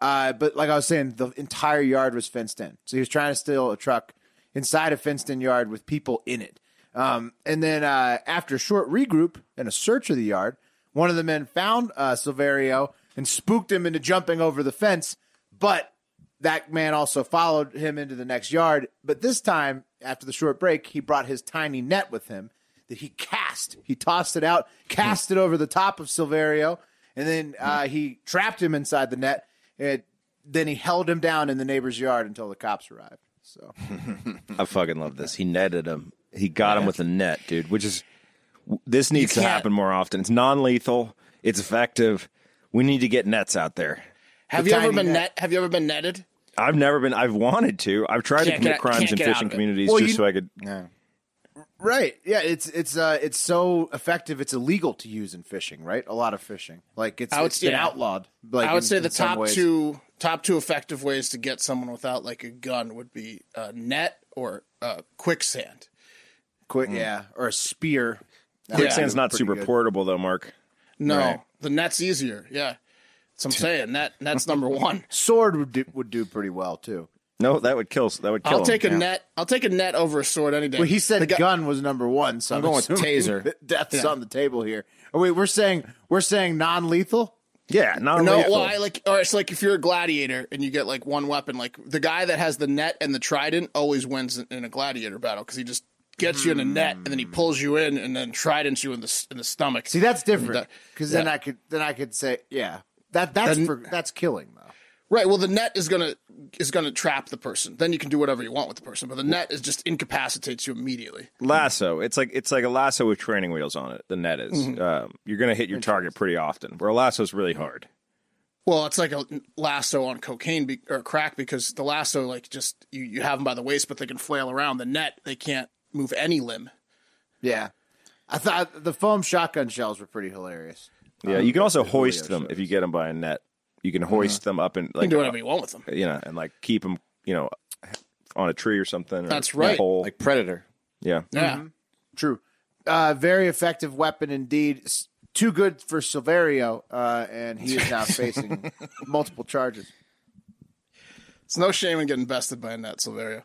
Uh, but like I was saying, the entire yard was fenced in. So he was trying to steal a truck inside a fenced-in yard with people in it. Um, and then uh, after a short regroup and a search of the yard, one of the men found uh, Silverio and spooked him into jumping over the fence. But that man also followed him into the next yard. But this time, after the short break, he brought his tiny net with him that he cast. He tossed it out, cast it over the top of Silverio, and then uh, he trapped him inside the net. It, then he held him down in the neighbor's yard until the cops arrived. So I fucking love this. He netted him. He got yeah. him with a net, dude, which is this needs to happen more often. It's non-lethal. It's effective. We need to get nets out there. Have the you ever been net. net? Have you ever been netted? I've never been. I've wanted to. I've tried can't to commit out, crimes in fishing communities well, just you, so I could. Yeah. Right. Yeah. It's it's uh it's so effective. It's illegal to use in fishing. Right. A lot of fishing. Like it's, it's been yeah. outlawed. Like I would in, say the top ways. two top two effective ways to get someone without like a gun would be a net or uh, quicksand. Quick. Mm. Yeah. Or a spear. Quicksand's yeah, not super good. portable though, Mark. No, right. The net's easier. Yeah. So I'm saying that that's number one. Sword would do, would do pretty well too. No, that would kill. That would kill. I'll take him. a yeah. net. I'll take a net over a sword any day. Well, he said gu- gun was number one, so I'm, I'm going with taser. Death's yeah. on the table here. Oh wait, we're saying we're saying non-lethal. Yeah, non-lethal. No, well, I like or it's like if you're a gladiator and you get like one weapon, like the guy that has the net and the trident always wins in a gladiator battle because he just gets you in a net and then he pulls you in and then tridents you in the in the stomach. See, that's different because yeah. then I could then I could say yeah. That that's then, for, that's killing though, right? Well, the net is gonna is gonna trap the person. Then you can do whatever you want with the person, but the net is just incapacitates you immediately. Lasso, it's like it's like a lasso with training wheels on it. The net is mm-hmm. um, you're gonna hit your target pretty often. Where a lasso is really hard. Well, it's like a lasso on cocaine be- or crack because the lasso like just you, you have them by the waist, but they can flail around. The net they can't move any limb. Yeah, I thought the foam shotgun shells were pretty hilarious. Yeah, you can also hoist them if you get them by a net. You can hoist mm-hmm. them up and like you can do whatever you want with them, you know, and like keep them, you know, on a tree or something. Or That's right, a hole. Like Predator. Yeah, yeah, mm-hmm. true. Uh, very effective weapon indeed. It's too good for Silverio, uh, and he is now facing multiple charges. It's no shame in getting bested by a net, Silverio.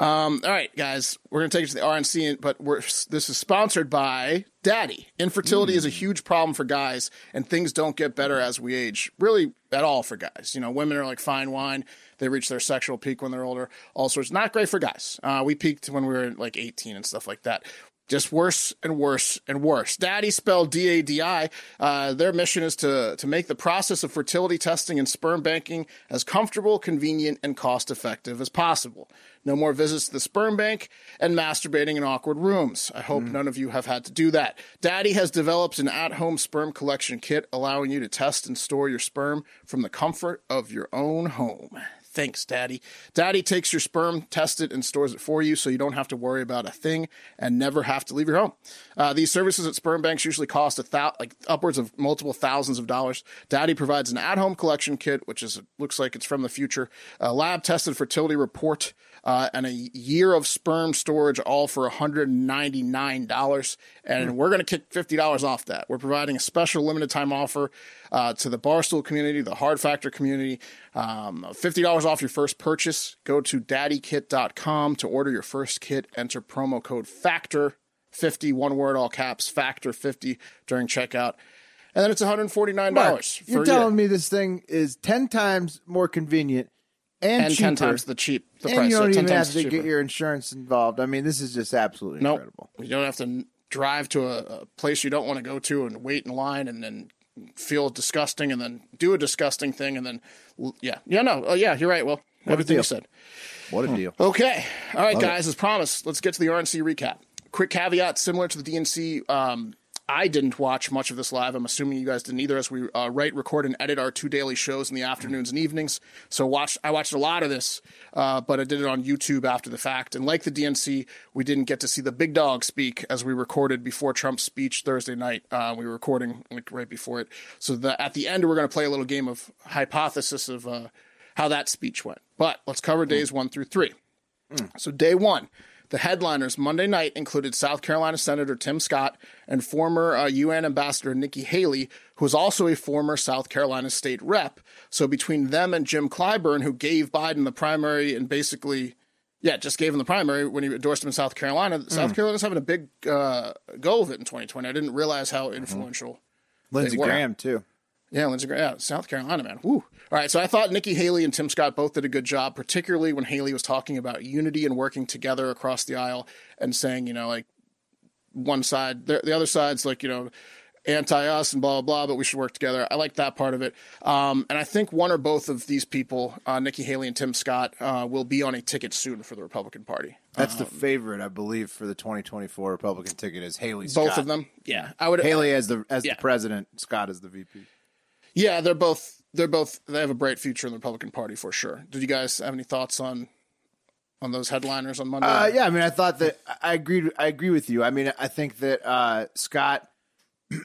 Um, all right, guys, we're going to take it to the R N C, but we're, this is sponsored by Dadi. Infertility mm. is a huge problem for guys, and things don't get better as we age, really at all for guys. You know, women are like fine wine. They reach their sexual peak when they're older. Also, it's not great for guys. Uh, we peaked when we were like eighteen and stuff like that. Just worse and worse and worse. Dadi, spelled D A D I, uh, their mission is to to make the process of fertility testing and sperm banking as comfortable, convenient, and cost-effective as possible. No more visits to the sperm bank and masturbating in awkward rooms. I hope mm. none of you have had to do that. Dadi has developed an at-home sperm collection kit allowing you to test and store your sperm from the comfort of your own home. Thanks, Dadi. Dadi takes your sperm, tests it, and stores it for you so you don't have to worry about a thing and never have to leave your home. Uh, these services at sperm banks usually cost a thou- like upwards of multiple thousands of dollars. Dadi provides an at-home collection kit, which is looks like it's from the future, a lab-tested fertility report, Uh, and a year of sperm storage, all for one hundred ninety-nine dollars. And we're going to kick fifty dollars off that. We're providing a special limited time offer uh, to the Barstool community, the Hard Factor community. Um, fifty dollars off your first purchase. Go to daddy kit dot com to order your first kit. Enter promo code factor fifty, one word, all caps, factor fifty during checkout. And then it's one hundred forty-nine dollars. Mark, for you're telling me this thing is ten times more convenient. And, and ten times the cheap the and price. You don't so even have to cheaper. Get your insurance involved. I mean, this is just absolutely nope. incredible. You don't have to drive to a, a place you don't want to go to and wait in line and then feel disgusting and then do a disgusting thing and then yeah yeah no oh yeah you're right. Well, what everything you said. What a deal. Okay, all right, Love guys. It. As promised, let's get to the R N C recap. Quick caveat, similar to the D N C. Um, I didn't watch much of this live. I'm assuming you guys didn't either, as we uh, write, record, and edit our two daily shows in the afternoons and evenings. So watch. I watched a lot of this, uh, but I did it on YouTube after the fact. And like the D N C, we didn't get to see the big dog speak as we recorded before Trump's speech Thursday night. Uh, we were recording like right before it. So the, at the end, we're going to play a little game of hypothesis of uh, how that speech went. But let's cover days mm. one through three. Mm. So day one, The headliners Monday night included South Carolina Senator Tim Scott and former uh, U N Ambassador Nikki Haley, who is also a former South Carolina state rep. So between them and Jim Clyburn, who gave Biden the primary and basically, yeah, just gave him the primary when he endorsed him in South Carolina, mm. South Carolina's having a big uh, go of it in twenty twenty. I didn't realize how influential mm-hmm. Lindsey Graham, too. Yeah, Lindsey Graham. Yeah, South Carolina, man. Woo. All right, so I thought Nikki Haley and Tim Scott both did a good job, particularly when Haley was talking about unity and working together across the aisle and saying, you know, like, one side, the, the other side's like, you know, anti-us and blah, blah, blah, but we should work together. I like that part of it. Um, and I think one or both of these people, uh, Nikki Haley and Tim Scott, uh, will be on a ticket soon for the Republican Party. That's um, the favorite, I believe, for the twenty twenty-four Republican ticket is Haley Scott. Both of them? Yeah. I would. Haley as the as yeah. the president, Scott as the V P. Yeah, they're both they're both they have a bright future in the Republican Party for sure. Did you guys have any thoughts on on those headliners on Monday? Uh, yeah, I mean, I thought that I agreed. I agree with you. I mean, I think that uh, Scott,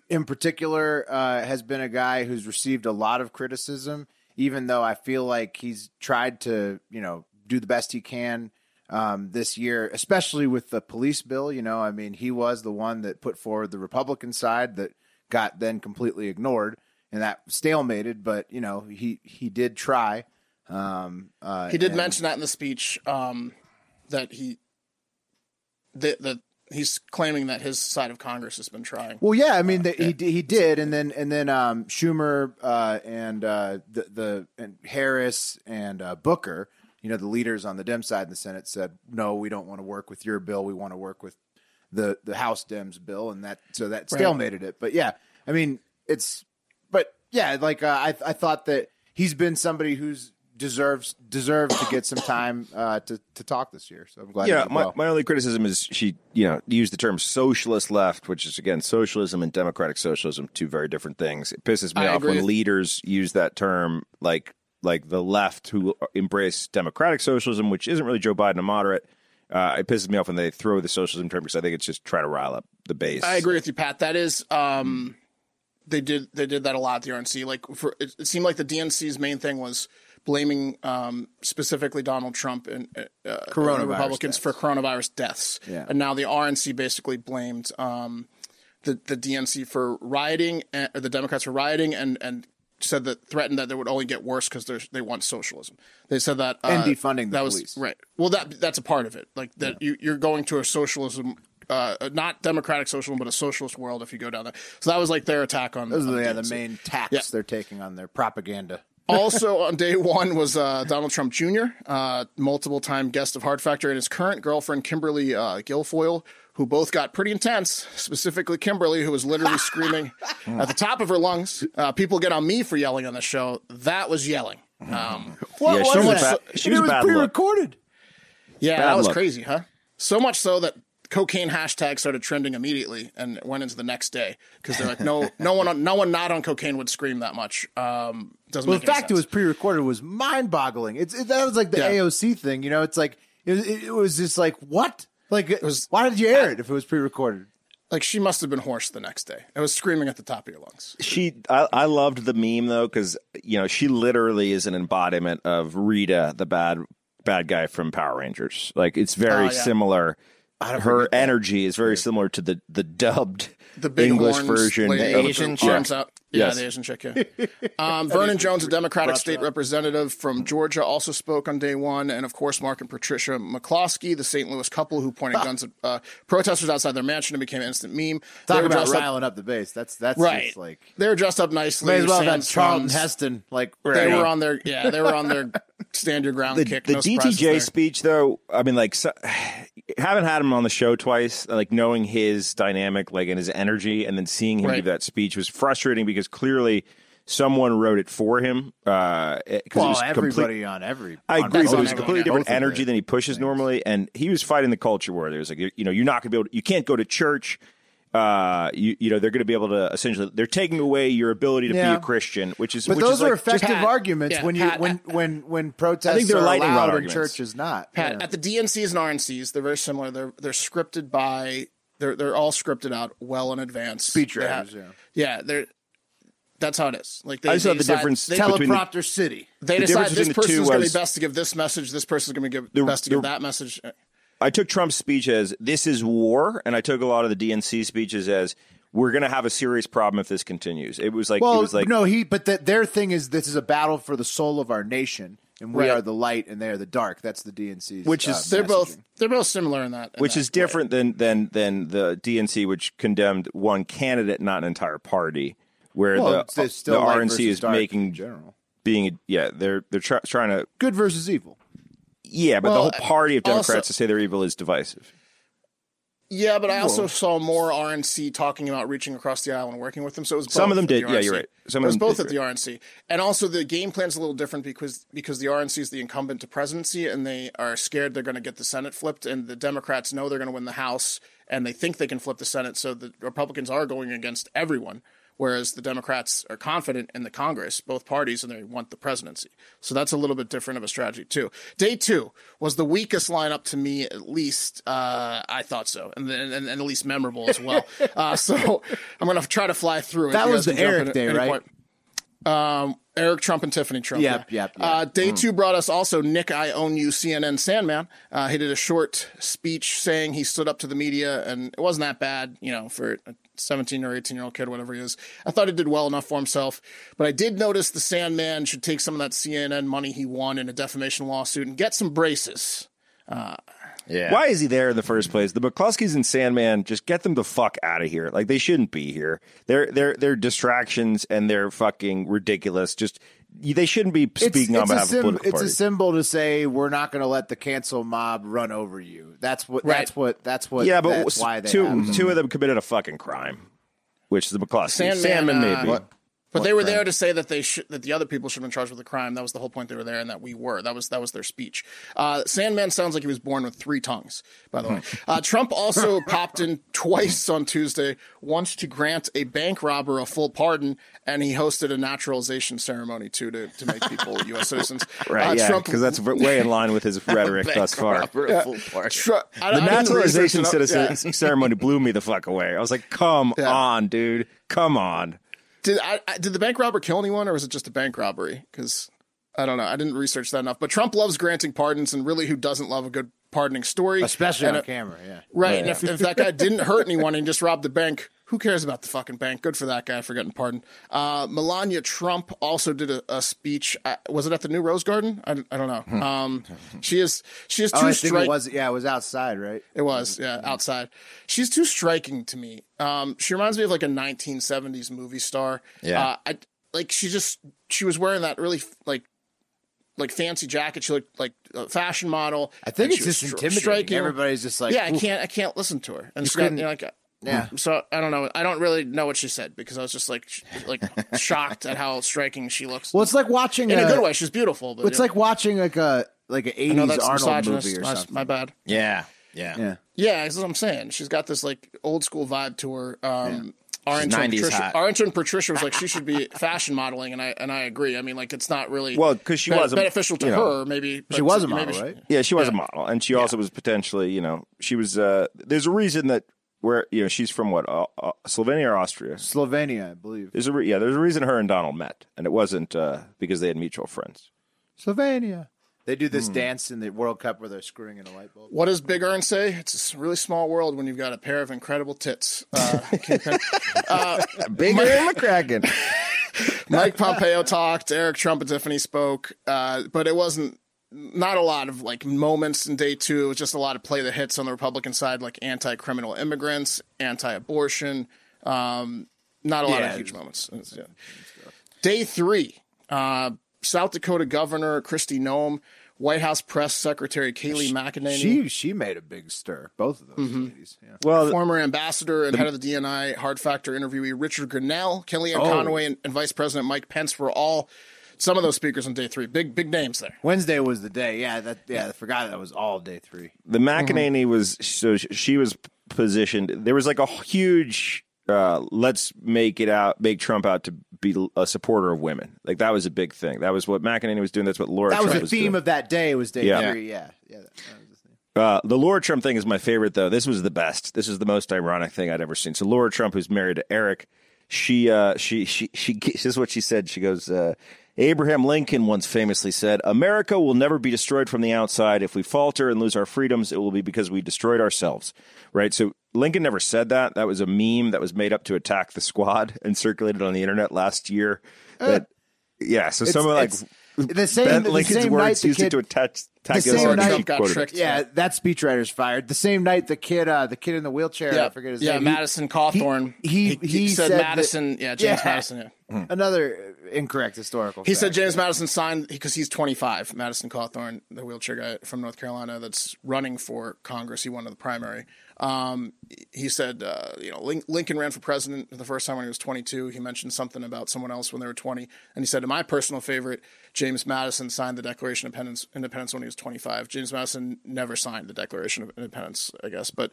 in particular, uh, has been a guy who's received a lot of criticism. Even though I feel like he's tried to, you know, do the best he can um, this year, especially with the police bill. You know, I mean, he was the one that put forward the Republican side that got then completely ignored. And that stalemated, but, you know, he, he did try. Um, uh, he did and, mention that in the speech um, that he that, that he's claiming that his side of Congress has been trying. Well, yeah, I mean, uh, the, yeah. he he did, and then and then um, Schumer uh, and uh, the the and Harris and uh, Booker, you know, the leaders on the Dem side in the Senate said, no, we don't want to work with your bill. We want to work with the the House Dems bill, and that so that stalemated right. it. But yeah, I mean, it's. But yeah, like uh, I, I thought that he's been somebody who's deserves deserves to get some time uh, to to talk this year. So I'm glad. Yeah, my well. my only criticism is she, you know, used the term socialist left, which is again socialism and democratic socialism, two very different things. It pisses me I off agree. when leaders use that term, like like the left who embrace democratic socialism, which isn't really Joe Biden, a moderate. Uh, it pisses me off when they throw the socialism term because I think it's just trying to rile up the base. I agree with you, Pat. That is. Um... They did they did that a lot at the R N C. Like for, it, it seemed like the D N C's main thing was blaming um, specifically Donald Trump and, uh, coronavirus and Republicans deaths. for coronavirus deaths. Yeah. And now the R N C basically blamed um, the, the D N C for rioting, and, or the Democrats for rioting, and, and said that threatened that they would only get worse because they want socialism. They said that uh, and defunding the that police. Was, right. Well, that that's a part of it. Like that yeah. you, you're going to a socialism. Uh, not democratic socialism, but a socialist world if you go down there. So that was like their attack on... Those on are yeah, the main tax yeah. they're taking on their propaganda. Also on day one was uh, Donald Trump Junior, uh, multiple-time guest of Hard Factor, and his current girlfriend, Kimberly uh, Guilfoyle, who both got pretty intense, specifically Kimberly, who was literally screaming at the top of her lungs, uh, people get on me for yelling on the show. That was yelling. Um, what yeah, was she was that? Ba- she was, it was pre-recorded. Look. Yeah, bad that was look. Crazy, huh? So much so that Cocaine hashtag started trending immediately and went into the next day because they're like, no, no one, on, no one not on cocaine would scream that much. Um, doesn't well, make the fact sense. It was pre-recorded was mind-boggling. It's it, that was like the yeah. A O C thing, you know. It's like it, it was just like what, like it was, why did you air it if it was pre-recorded? Like she must have been hoarse the next day. It was screaming at the top of your lungs. She, I, I loved the meme though because you know she literally is an embodiment of Rita, the bad bad guy from Power Rangers. Like it's very oh, yeah. similar. Her energy is very similar to the, the dubbed the big English horns, version. The Asian arms out. Yeah, yes. the Asian chick. Yeah. Um, Vernon Jones, a Democratic state representative from Georgia, also spoke on day one. And, of course, Mark and Patricia McCloskey, the Saint Louis couple who pointed ah. guns at uh, protesters outside their mansion and became an instant meme. Talk about riling up, up the base. That's that's right. Just like – they were dressed up nicely. May as well have Charlton Heston. Like, right they now. were on their – yeah, they were on their – stand your ground the, kick. The no D T J speech, though, I mean, like, so, haven't had him on the show twice. Like, knowing his dynamic, like, and his energy, and then seeing him right. give that speech was frustrating because clearly someone wrote it for him. Uh, well, it was everybody complete, on every. I agree, but it was completely different energy than he pushes things. normally, and he was fighting the culture war. There was like, you know, you're not going to be able to, you can't go to church. Uh, you you know they're going to be able to essentially they're taking away your ability to yeah. be a Christian, which is but which those is are like, effective Pat, arguments yeah, when you Pat, when, Pat, when when when protests I think they're are lightning allowed and church is not. Pat, yeah. At the D N Cs and R N Cs, they're very similar. They're they're scripted by they're they're all scripted out well in advance. Speech writers, yeah, yeah, they're. That's how it is. Like they, I saw the decide, difference. They, teleprompter the, city. They the decide this person is going to be best to give this message. This person is going to be best to give that message. I took Trump's speech as this is war, and I took a lot of the D N C speeches as we're going to have a serious problem if this continues. It was like, well, it was like no, he. But the, their thing is this is a battle for the soul of our nation, and we right. are the light, and they are the dark. That's the D N C's. Which is uh, they're messaging. both they're both similar in that. In which that, is different right. than than than the D N C, which condemned one candidate, not an entire party. Where well, the, it's still the R N C is making general being yeah they're they're try, trying to good versus evil. Yeah, but well, the whole party of Democrats also, to say they're evil is divisive. Yeah, but I also Whoa. saw more R N C talking about reaching across the aisle and working with them. So it was both some of them did. The yeah, you're right. Some it was of them both at the right. R N C, and also the game plan's a little different because because the R N C is the incumbent to presidency, and they are scared they're going to get the Senate flipped, and the Democrats know they're going to win the House, and they think they can flip the Senate. So the Republicans are going against everyone. Whereas the Democrats are confident in the Congress, both parties, and they want the presidency. So that's a little bit different of a strategy, too. Day two was the weakest lineup to me, at least. Uh, I thought so, and, and, and at least memorable as well. Uh, so I'm going to try to fly through it. That was the Eric day, right? Um, Eric Trump and Tiffany Trump. Yep, yeah. yep, yep. Uh, day mm. two brought us also Nick, I own you, C N N Sandman. Uh, he did a short speech saying he stood up to the media, and it wasn't that bad, you know, for a seventeen or eighteen-year-old kid, whatever he is. I thought he did well enough for himself. But I did notice the Sandman should take some of that C N N money he won in a defamation lawsuit and get some braces. Uh, yeah. Why is he there in the first place? The McCluskeys and Sandman, just get them the fuck out of here. Like, they shouldn't be here. They're they're they're distractions and they're fucking ridiculous. Just they shouldn't be speaking it's, on it's behalf sim- of political parties. It's a symbol to say we're not going to let the cancel mob run over you. That's what. Right. That's what. That's what. Yeah, but that's w- why they two have them. two of them committed a fucking crime, which the McCluskeys, Sandman, Sandman uh, maybe. What? But what they were crime? there to say that they sh- that the other people should have been charged with a crime. That was the whole point they were there, and that we were. That was that was their speech. Uh, Sandman sounds like he was born with three tongues, by the way. Uh, Trump also popped in twice on Tuesday, once to grant a bank robber a full pardon, and he hosted a naturalization ceremony, too, to, to make people U S citizens. Right, uh, yeah, because that's way in line with his rhetoric thus far. Yeah. Full pardon. Tru- I, the I naturalization citizen yeah. ceremony blew me the fuck away. I was like, come yeah. on, dude. Come on. Did I, I did the bank robber kill anyone, or was it just a bank robbery? Because I don't know. I didn't research that enough. But Trump loves granting pardons, and really, who doesn't love a good pardoning story? Especially and on a, camera, yeah. Right. Yeah. And if, if that guy didn't hurt anyone and just robbed the bank, who cares about the fucking bank? Good for that guy for getting pardoned. Uh, Melania Trump also did a, a speech. Uh, was it at the New Rose Garden? I, I don't know. Um, she is she is too. Oh, I think stri- it was, yeah, it was outside, right? It was yeah, outside. She's too striking to me. Um, she reminds me of like a nineteen seventies movie star. Yeah, uh, I like she just she was wearing that really like like fancy jacket. She looked like a fashion model. I think it's just stri- intimidating. Striking. Everybody's just like, yeah, I can't I can't listen to her. And she's got you know, like. Yeah. So I don't know. I don't really know what she said because I was just like, sh- like shocked at how striking she looks. Well, it's like watching in a, a good way. She's beautiful. But it's yeah. like watching like a like an eighties Arnold movie or something. My bad. Yeah. Yeah. Yeah. Yeah. That's what I'm saying. She's got this like old school vibe to her. Um, yeah. Our intern, Patricia, our intern Patricia was like, she should be fashion modeling, and I and I agree. I mean, like, it's not really well because she be- was a, beneficial to her. Know, maybe she was a model, she, right? Yeah, she was yeah. a model, and she also yeah. was potentially, you know, she was. Uh, there's a reason that. Where, you know, she's from what, uh, uh, Slovenia or Austria? Slovenia, I believe. There's a re- yeah, there's a reason her and Donald met, and it wasn't uh, because they had mutual friends. Slovenia. They do this mm. dance in the World Cup where they're screwing in a light bulb. What does Big Earn say? It's a really small world when you've got a pair of incredible tits. Uh, uh, Big Earn McCracken. Mike Pompeo talked. Eric Trump and Tiffany spoke. Uh, but it wasn't. Not a lot of like moments in day two. It was just a lot of play the hits on the Republican side, like anti-criminal immigrants, anti-abortion. Um, not a lot yeah, of huge moments. Yeah. Day three, uh, South Dakota Governor Kristi Noem, White House Press Secretary Kayleigh McEnany. She she made a big stir. Both of those mm-hmm. ladies. Yeah. Well, former ambassador and the, head of the D N I Hard Factor interviewee Richard Grenell, Kellyanne oh. Conway, and, and Vice President Mike Pence were all. Some of those speakers on day three, big big names there. Wednesday was the day, yeah. That yeah, I forgot that was all day three. The McEnany mm-hmm. was so she was positioned. There was like a huge uh, let's make it out, make Trump out to be a supporter of women. Like that was a big thing. That was what McEnany was doing. That's what Laura. That Trump was the was theme doing. Of that day. Was day yeah. three? Yeah, yeah. That, that was the thing. Uh, the Laura Trump thing is my favorite though. This was the best. This is the most ironic thing I'd ever seen. So Laura Trump, who's married to Eric. She, uh, she, she, she, this is what she said. She goes, uh, Abraham Lincoln once famously said, America will never be destroyed from the outside. If we falter and lose our freedoms, it will be because we destroyed ourselves. Right. So Lincoln never said that. That was a meme that was made up to attack the squad and circulated on the internet last year. That, uh, yeah. So someone like the same, Ben Lincoln's the same words night used kid, to attack. attack the same night, got tricked. Yeah, that speechwriter's fired. The same night the kid, uh, the kid in the wheelchair. Yeah, I forget his yeah, name. Yeah, Madison Cawthorn. He he, he, he said, said Madison. That, yeah, James yeah, Madison. Yeah. Another incorrect historical. He fact. said James Madison signed because he's twenty-five. Madison Cawthorn, the wheelchair guy from North Carolina, that's running for Congress. He won in the primary. Um, he said, uh, you know, Lincoln ran for president the first time when he was twenty-two. He mentioned something about someone else when they were twenty. And he said, my personal favorite, James Madison signed the Declaration of Independence, Independence when he was twenty-five. James Madison never signed the Declaration of Independence, I guess. But,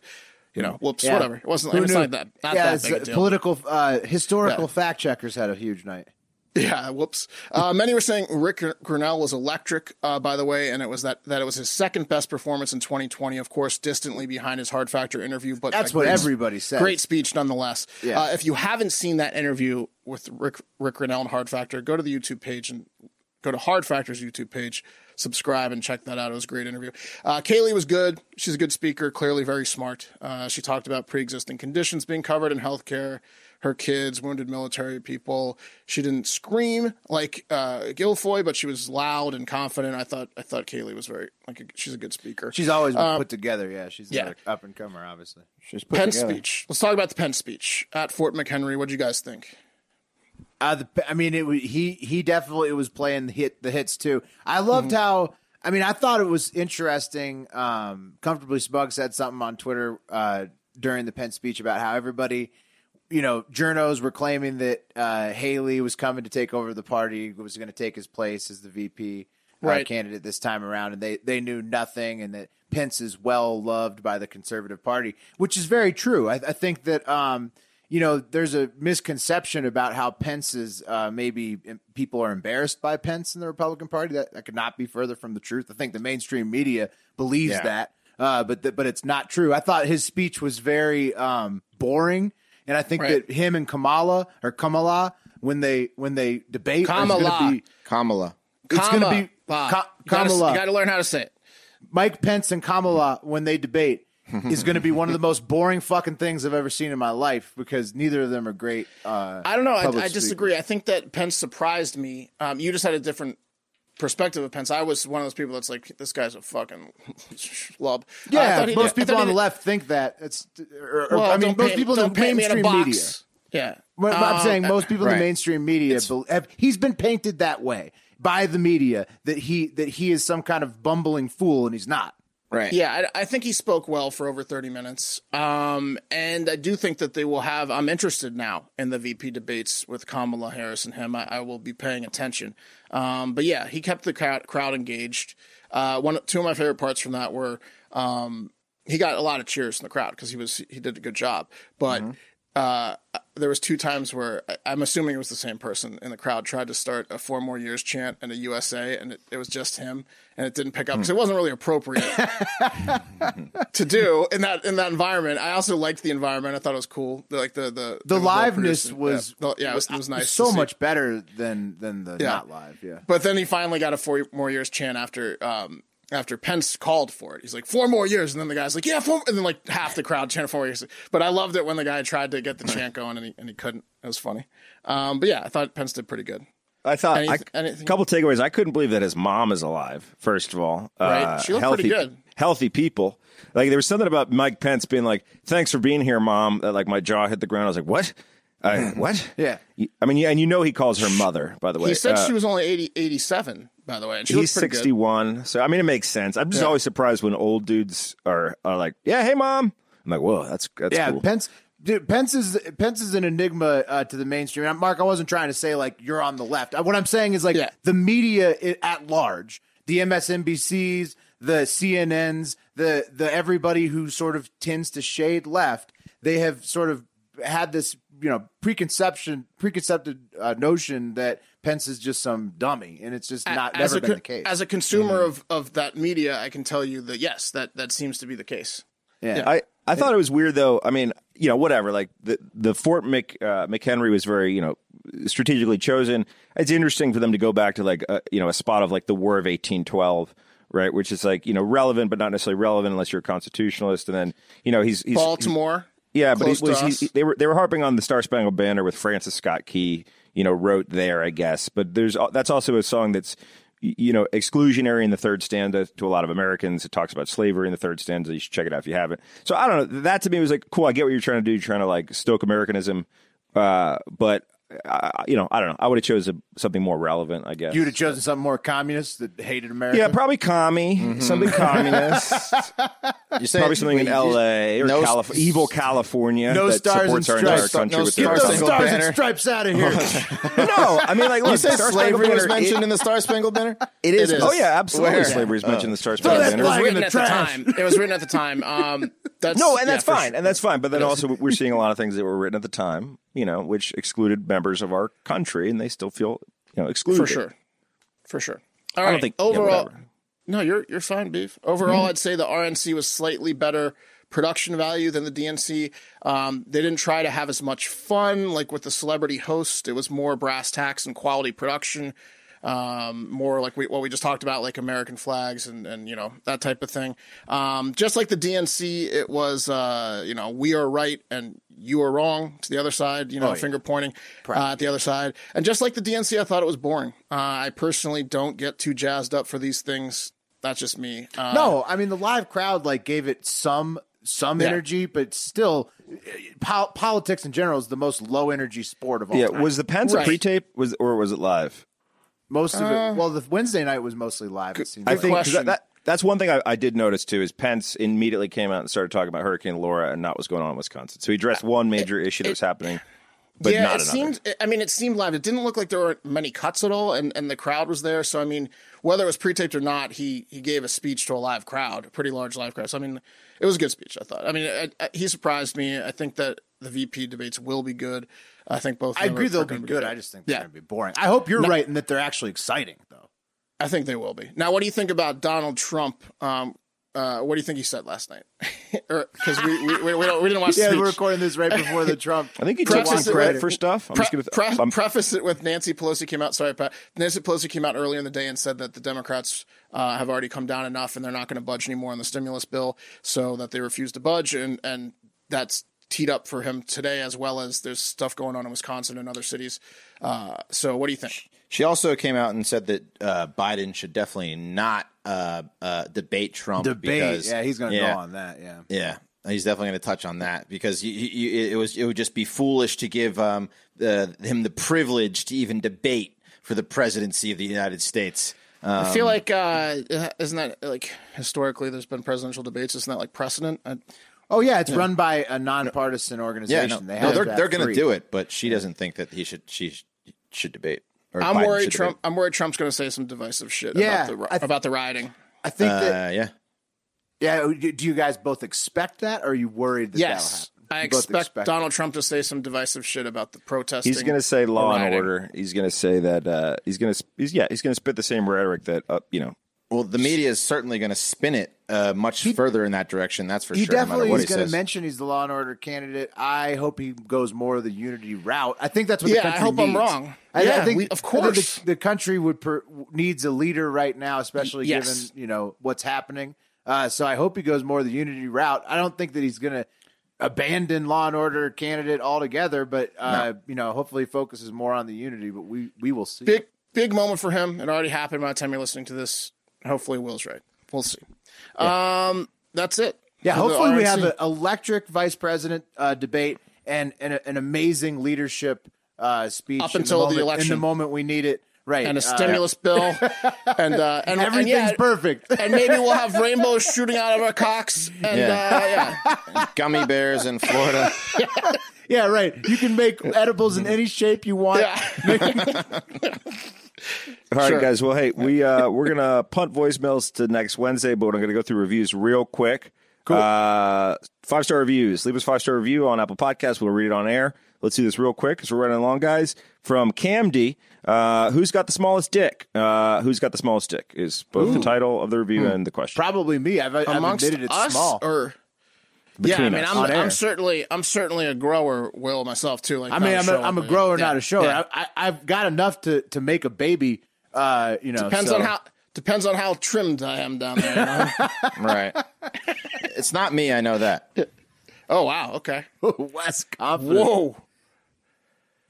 you know, whoops, yeah. whatever. It wasn't like that. Not yeah, that big a deal. Political, uh, historical yeah. fact checkers had a huge night. Yeah, whoops. Uh, many were saying Rick Grinnell was electric, uh, by the way, and it was that, that it was his second best performance in twenty twenty, of course, distantly behind his Hard Factor interview. But that's what everybody said. Great speech, nonetheless. Yeah. Uh, if you haven't seen that interview with Rick, Rick Grinnell and Hard Factor, go to the YouTube page and go to Hard Factor's YouTube page, subscribe, and check that out. It was a great interview. Uh, Kaylee was good. She's a good speaker, clearly very smart. Uh, she talked about pre-existing conditions being covered in healthcare, her kids, wounded military people. She didn't scream like uh, Guilfoyle, but she was loud and confident. I thought I thought Kaylee was very like a, she's a good speaker. She's always been um, put together. Yeah, she's yeah. an up and comer, obviously. She's put Pence together. speech. Let's talk about the Pence speech at Fort McHenry. What do you guys think? Uh, the, I mean, it he he definitely was playing the hit the hits too. I loved mm-hmm. how. I mean, I thought it was interesting. Um, Comfortably Smug said something on Twitter uh, during the Pence speech about how everybody. You know, journos were claiming that uh, Haley was coming to take over the party, was going to take his place as the V P right. uh, candidate this time around, and they, they knew nothing, and that Pence is well loved by the conservative party, which is very true. I, I think that, um, you know, there's a misconception about how Pence is uh, maybe people are embarrassed by Pence in the Republican Party. That, that could not be further from the truth. I think the mainstream media believes yeah. that, uh, but the, but it's not true. I thought his speech was very um, boring. And I think right. that him and Kamala or Kamala, when they when they debate, Kamala, it's going to be Kamala. It's going to be Ka- Kamala. You got to learn how to say it. Mike Pence and Kamala, when they debate, is going to be one of the most boring fucking things I've ever seen in my life because neither of them are great. Uh, I don't know. I, I disagree. I think that Pence surprised me. Um, you just had a different perspective of Pence. I was one of those people that's like, this guy's a fucking schlub. Yeah, uh, most people on the left think that. It's, or, or, well, I mean, most pay, people in the mainstream me in media. Yeah. Well, uh, I'm saying most people right. in the mainstream media, have, he's been painted that way by the media, that he that he is some kind of bumbling fool, and he's not. Right. Yeah, I, I think he spoke well for over thirty minutes. Um, and I do think that they will have, I'm interested now in the V P debates with Kamala Harris and him. I, I will be paying attention. Um, but yeah, he kept the crowd, crowd engaged. Uh, one, two of my favorite parts from that were um, he got a lot of cheers in the crowd because he was he did a good job. But mm-hmm. uh, there was two times where I'm assuming it was the same person in the crowd tried to start a four more years chant and a U S A, and it, it was just him. And it didn't pick up because it wasn't really appropriate to do in that in that environment. I also liked the environment. I thought it was cool. Like the the the liveness was yeah, yeah it, was, it was nice. Was so much see. better than than the yeah. not live. Yeah. But then he finally got a four more years chant after um after Pence called for it. He's like four more years, and then the guy's like yeah four, and then like half the crowd chanted four years. But I loved it when the guy tried to get the chant going and he and he couldn't. It was funny. Um, but yeah, I thought Pence did pretty good. I thought anything, I, anything. a couple takeaways. I couldn't believe that his mom is alive. First of all, right? Uh, she looked healthy, pretty good. Healthy people. Like there was something about Mike Pence being like, "Thanks for being here, mom." That like my jaw hit the ground. I was like, "What? Uh, what?" Yeah. I mean, yeah, and you know he calls her mother. By the way, he said uh, she was only eighty, eighty-seven. By the way, and she he's sixty-one. Good. So I mean, it makes sense. I'm just yeah. always surprised when old dudes are are like, "Yeah, hey, mom." I'm like, "Whoa, that's that's yeah, cool." Pence. Dude, Pence is Pence is an enigma uh, to the mainstream. And Mark, I wasn't trying to say like you're on the left. What I'm saying is like yeah. the media at large, the M S N B Cs, the C N Ns, the the everybody who sort of tends to shade left. They have sort of had this you know preconception, preconcepted uh, notion that Pence is just some dummy, and it's just not as never a, been the case. As a consumer mm-hmm. of of that media, I can tell you that yes, that that seems to be the case. Yeah, yeah. I I thought it was weird though. I mean. you know, whatever, like the, the Fort Mc, uh, McHenry was very, you know, strategically chosen. It's interesting for them to go back to like, a, you know, a spot of like the War of eighteen twelve, right? Which is like, you know, relevant, but not necessarily relevant unless you're a constitutionalist. And then, you know, he's, he's Baltimore. He's, yeah. But he's, he's, he, they were, they were harping on the Star Spangled Banner with Francis Scott Key, you know, wrote there, I guess. But there's, that's also a song that's, you know, exclusionary in the third stanza to a lot of Americans. It talks about slavery in the third stanza. You should check it out if you haven't. So I don't know. That to me was like, cool, I get what you're trying to do. You're trying to like stoke Americanism. Uh, but, uh, you know, I don't know. I would have chosen something more relevant, I guess. You'd have chosen something more communist that hated America? Yeah, probably commie. Mm-hmm. Something communist. You say probably something in L A or no, Calif- evil California no that stars supports and our entire country no with their stars, stars banner. And stripes out of here. No, I mean, like, look. You say slavery was mentioned it, in the Star Spangled Banner? It is. It is. Oh, yeah, absolutely. Where? Slavery is mentioned oh. in the Star Spangled Banner. It was written at the time. It was written at the time. Um, that's, no, and that's yeah, fine. Sure. And that's fine. But then also we're seeing a lot of things that were written at the time, you know, which excluded members of our country, and they still feel, you know, excluded. For sure. For sure. All right. I don't think overall. Yeah, no, you're you're fine, Beef. Overall, mm-hmm. I'd say the R N C was slightly better production value than the D N C. Um, they didn't try to have as much fun, like with the celebrity host. It was more brass tacks and quality production, um, more like we, what we just talked about, like American flags and, and you know, that type of thing. Um, just like the D N C, it was, uh, you know, we are right and you are wrong to the other side, you know, oh, yeah. finger pointing uh, at the other side. And just like the D N C, I thought it was boring. Uh, I personally don't get too jazzed up for these things. That's just me. Uh, no, I mean, the live crowd like gave it some some yeah. energy, but still po- politics in general is the most low energy sport of all yeah, time. Was the Pence right. a pre-tape was, or was it live? Most of uh, it. Well, the Wednesday night was mostly live. It seemed I like. think that, that, that's one thing I, I did notice, too, is Pence immediately came out and started talking about Hurricane Laura and not what's going on in Wisconsin. So he addressed one major it, issue that it, was happening. But yeah, not it seemed, I mean, it seemed live. It didn't look like there were many cuts at all, and, and the crowd was there. So, I mean, whether it was pre-taped or not, he he gave a speech to a live crowd, a pretty large live crowd. So, I mean, it was a good speech, I thought. I mean, I, I, he surprised me. I think that the V P debates will be good. I think both. I agree they'll be good. good. I just think they're yeah. going to be boring. I hope you're now, right and that they're actually exciting, though. I think they will be. Now, what do you think about Donald Trump? Um Uh, what do you think he said last night? Because we we, we, we, don't, we didn't watch. Yeah, speech. We're recording this right before the Trump. I think he took some credit for stuff. I'm pre- just gonna th- pre- I'm- preface it with Nancy Pelosi came out. Sorry, Pat. Nancy Pelosi came out earlier in the day and said that the Democrats uh, have already come down enough and they're not going to budge anymore on the stimulus bill, so that they refuse to budge, and and that's teed up for him today, as well as there's stuff going on in Wisconsin and other cities. Uh, so, what do you think? She also came out and said that uh, Biden should definitely not uh, uh, debate Trump. Debate, because, yeah, he's going to yeah, go on that, yeah, yeah, he's definitely going to touch on that because you, you, it was it would just be foolish to give um, uh, him the privilege to even debate for the presidency of the United States. Um, I feel like uh, isn't that like historically there's been presidential debates? Isn't that like precedent? I, Oh, yeah, it's yeah. run by a nonpartisan organization. Yeah, no, they no, they're they're going to do it, but she doesn't think that he should she should debate. Or I'm Biden worried Trump. Debate. I'm worried Trump's going to say some divisive shit yeah, about the th- about the rioting. I think uh, that yeah, yeah. Do you guys both expect that, or are you worried that yes, that'll happen? I expect, expect Donald that. Trump to say some divisive shit about the protesting. He's going to say law and order. He's going to say that uh, he's going to yeah he's going to spit the same rhetoric that uh, you know. Well, the media is certainly going to spin it uh, much he, further in that direction. That's for he sure. Definitely no what he definitely is going to mention he's the law and order candidate. I hope he goes more of the unity route. I think that's what yeah, the country needs. Yeah, I hope needs. I'm wrong. I, yeah, I think we, of course. The, the country would per, needs a leader right now, especially yes. given you know what's happening. Uh, so I hope he goes more of the unity route. I don't think that he's going to abandon law and order candidate altogether, but uh, no. you know, hopefully he focuses more on the unity. But we we will see. Big big moment for him. It already happened by the time you're listening to this. Hopefully Will's right. We'll see. Yeah. Um, that's it. Yeah. Hopefully we have an electric vice president uh, debate and, and a, an amazing leadership uh, speech up until the, moment, the election. In the moment we need it. Right. And a stimulus uh, bill. and uh, and everything's and, yeah, perfect. And maybe we'll have rainbows shooting out of our cocks. And, yeah. Uh, yeah. And gummy bears in Florida. yeah. yeah. Right. You can make edibles in any shape you want. Yeah. All right, sure. guys. Well, hey, we uh, we're gonna punt voicemails to next Wednesday, but I'm gonna go through reviews real quick. Cool. Uh, five star reviews. Leave us a five star review on Apple Podcasts. We'll read it on air. Let's do this real quick because we're running along, guys. From Camdy, uh, who's got the smallest dick? Uh, who's got the smallest dick is both Ooh. the title of the review mm. and the question. Probably me. I've, I've admitted it's us small. Or between yeah, I mean, us. I'm, on air. I'm certainly, I'm certainly a grower, Will, myself too. Like I mean, I'm a, a, I'm a grower, yeah. not a shower. Yeah. I, I, I've got enough to to make a baby. Uh, you know, depends so. on how depends on how trimmed I am down there. You know? Right. It's not me. I know that. Oh wow. Okay. That's confident. Whoa.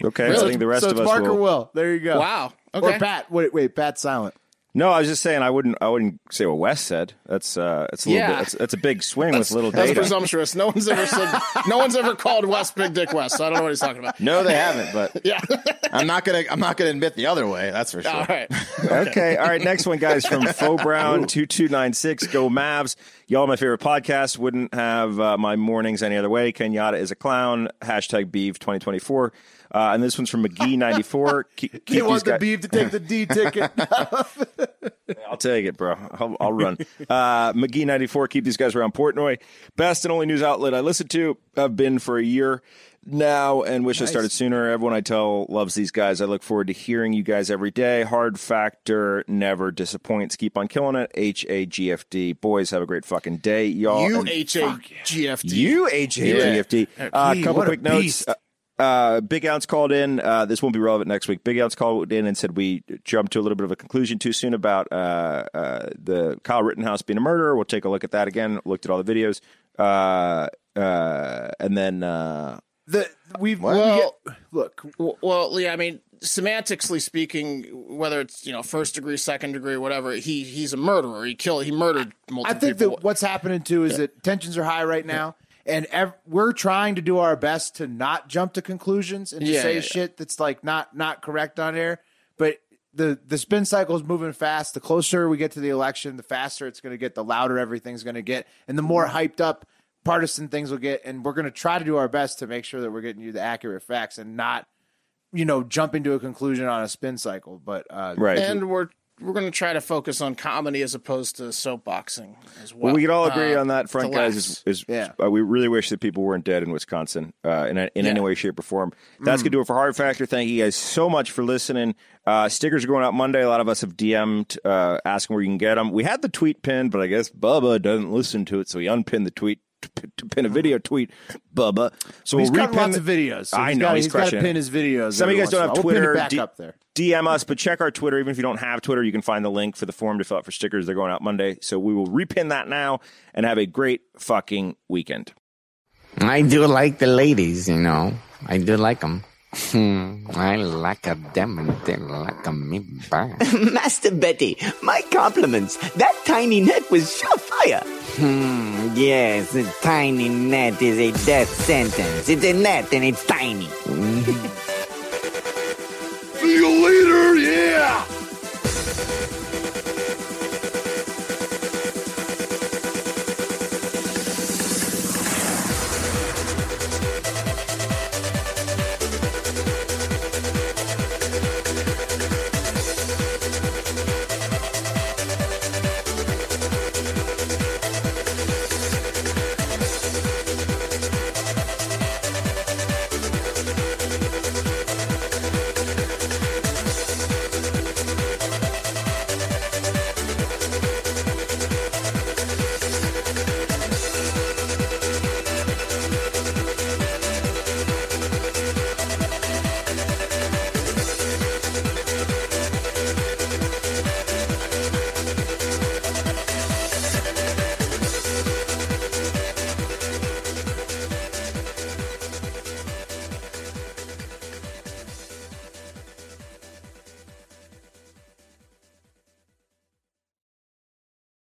Okay. Really? I think the rest so of us Parker will. Will. There you go. Wow. Okay. Or Pat. Wait. Wait. Pat's silent. No, I was just saying I wouldn't. I wouldn't say what Wes said. That's uh, it's a little yeah. bit. That's, that's a big swing that's, with little data. That's presumptuous. No one's ever said. No one's ever called Wes Big Dick Wes. So I don't know what he's talking about. No, they haven't. But yeah, I'm not gonna. I'm not gonna admit the other way. That's for sure. All right. Okay. okay. All right. Next one, guys, from Faux Brown two two nine six. Go Mavs. Y'all, my favorite podcast. Wouldn't have uh, my mornings any other way. Kenyatta is a clown. Hashtag Beeve twenty twenty four. Uh, and this one's from McGee ninety-four. Keep, keep you want the guys. Beef to take the D ticket? I'll take it, bro. I'll, I'll run. Uh, McGee ninety-four, keep these guys around Portnoy. Best and only news outlet I listen to. I've been for a year now and wish nice. I started sooner. Everyone I tell loves these guys. I look forward to hearing you guys every day. Hard Factor never disappoints. Keep on killing it. H A G F D. Boys, have a great fucking day, y'all. You H A G F D. You H A G F D. Yeah. Uh, a couple quick notes. Uh, Uh, Big Ounce called in. Uh, this won't be relevant next week. Big Ounce called in and said we jumped to a little bit of a conclusion too soon about uh, uh, the Kyle Rittenhouse being a murderer. We'll take a look at that again. Looked at all the videos, uh, uh, and then uh, the we've well, we get, look. Well, yeah, I mean, semantically speaking, whether it's you know first degree, second degree, whatever, he he's a murderer. He killed. He murdered. Multiple I think people. that what's happening too is yeah. that tensions are high right now. Yeah. And ev- we're trying to do our best to not jump to conclusions and to yeah, say yeah, shit yeah. that's like not not correct on air. But the, the spin cycle is moving fast. The closer we get to the election, the faster it's going to get, the louder everything's going to get, and the more hyped up partisan things will get. And we're going to try to do our best to make sure that we're getting you the accurate facts and not, you know, jumping to a conclusion on a spin cycle. But uh, right. And we're. We're going to try to focus on comedy as opposed to soapboxing as well. Well, we could all agree uh, on that front, guys. Is, is yeah. uh, we really wish that people weren't dead in Wisconsin uh, in, a, in yeah. any way, shape, or form. That's mm. going to do it for Hard Factor. Thank you guys so much for listening. Uh, stickers are going out Monday. A lot of us have D M'd uh, asking where you can get them. We had the tweet pinned, but I guess Bubba doesn't listen to it, so he unpinned the tweet. P- to pin a video tweet, Bubba. So he's we'll got lots the- of videos. So I know gotta, he's, he's got to pin his videos. Some of you guys don't have Twitter. We'll pin it back D- up there. D M us, but check our Twitter. Even if you don't have Twitter, you can find the link for the form to fill out for stickers. They're going out Monday, so we will repin that now and have a great fucking weekend. I do like the ladies, you know. I do like them. I like them and they like me back. Master Betty, my compliments. That tiny net was shot fire. Hmm, yes, a tiny net is a death sentence. It's a net and it's tiny.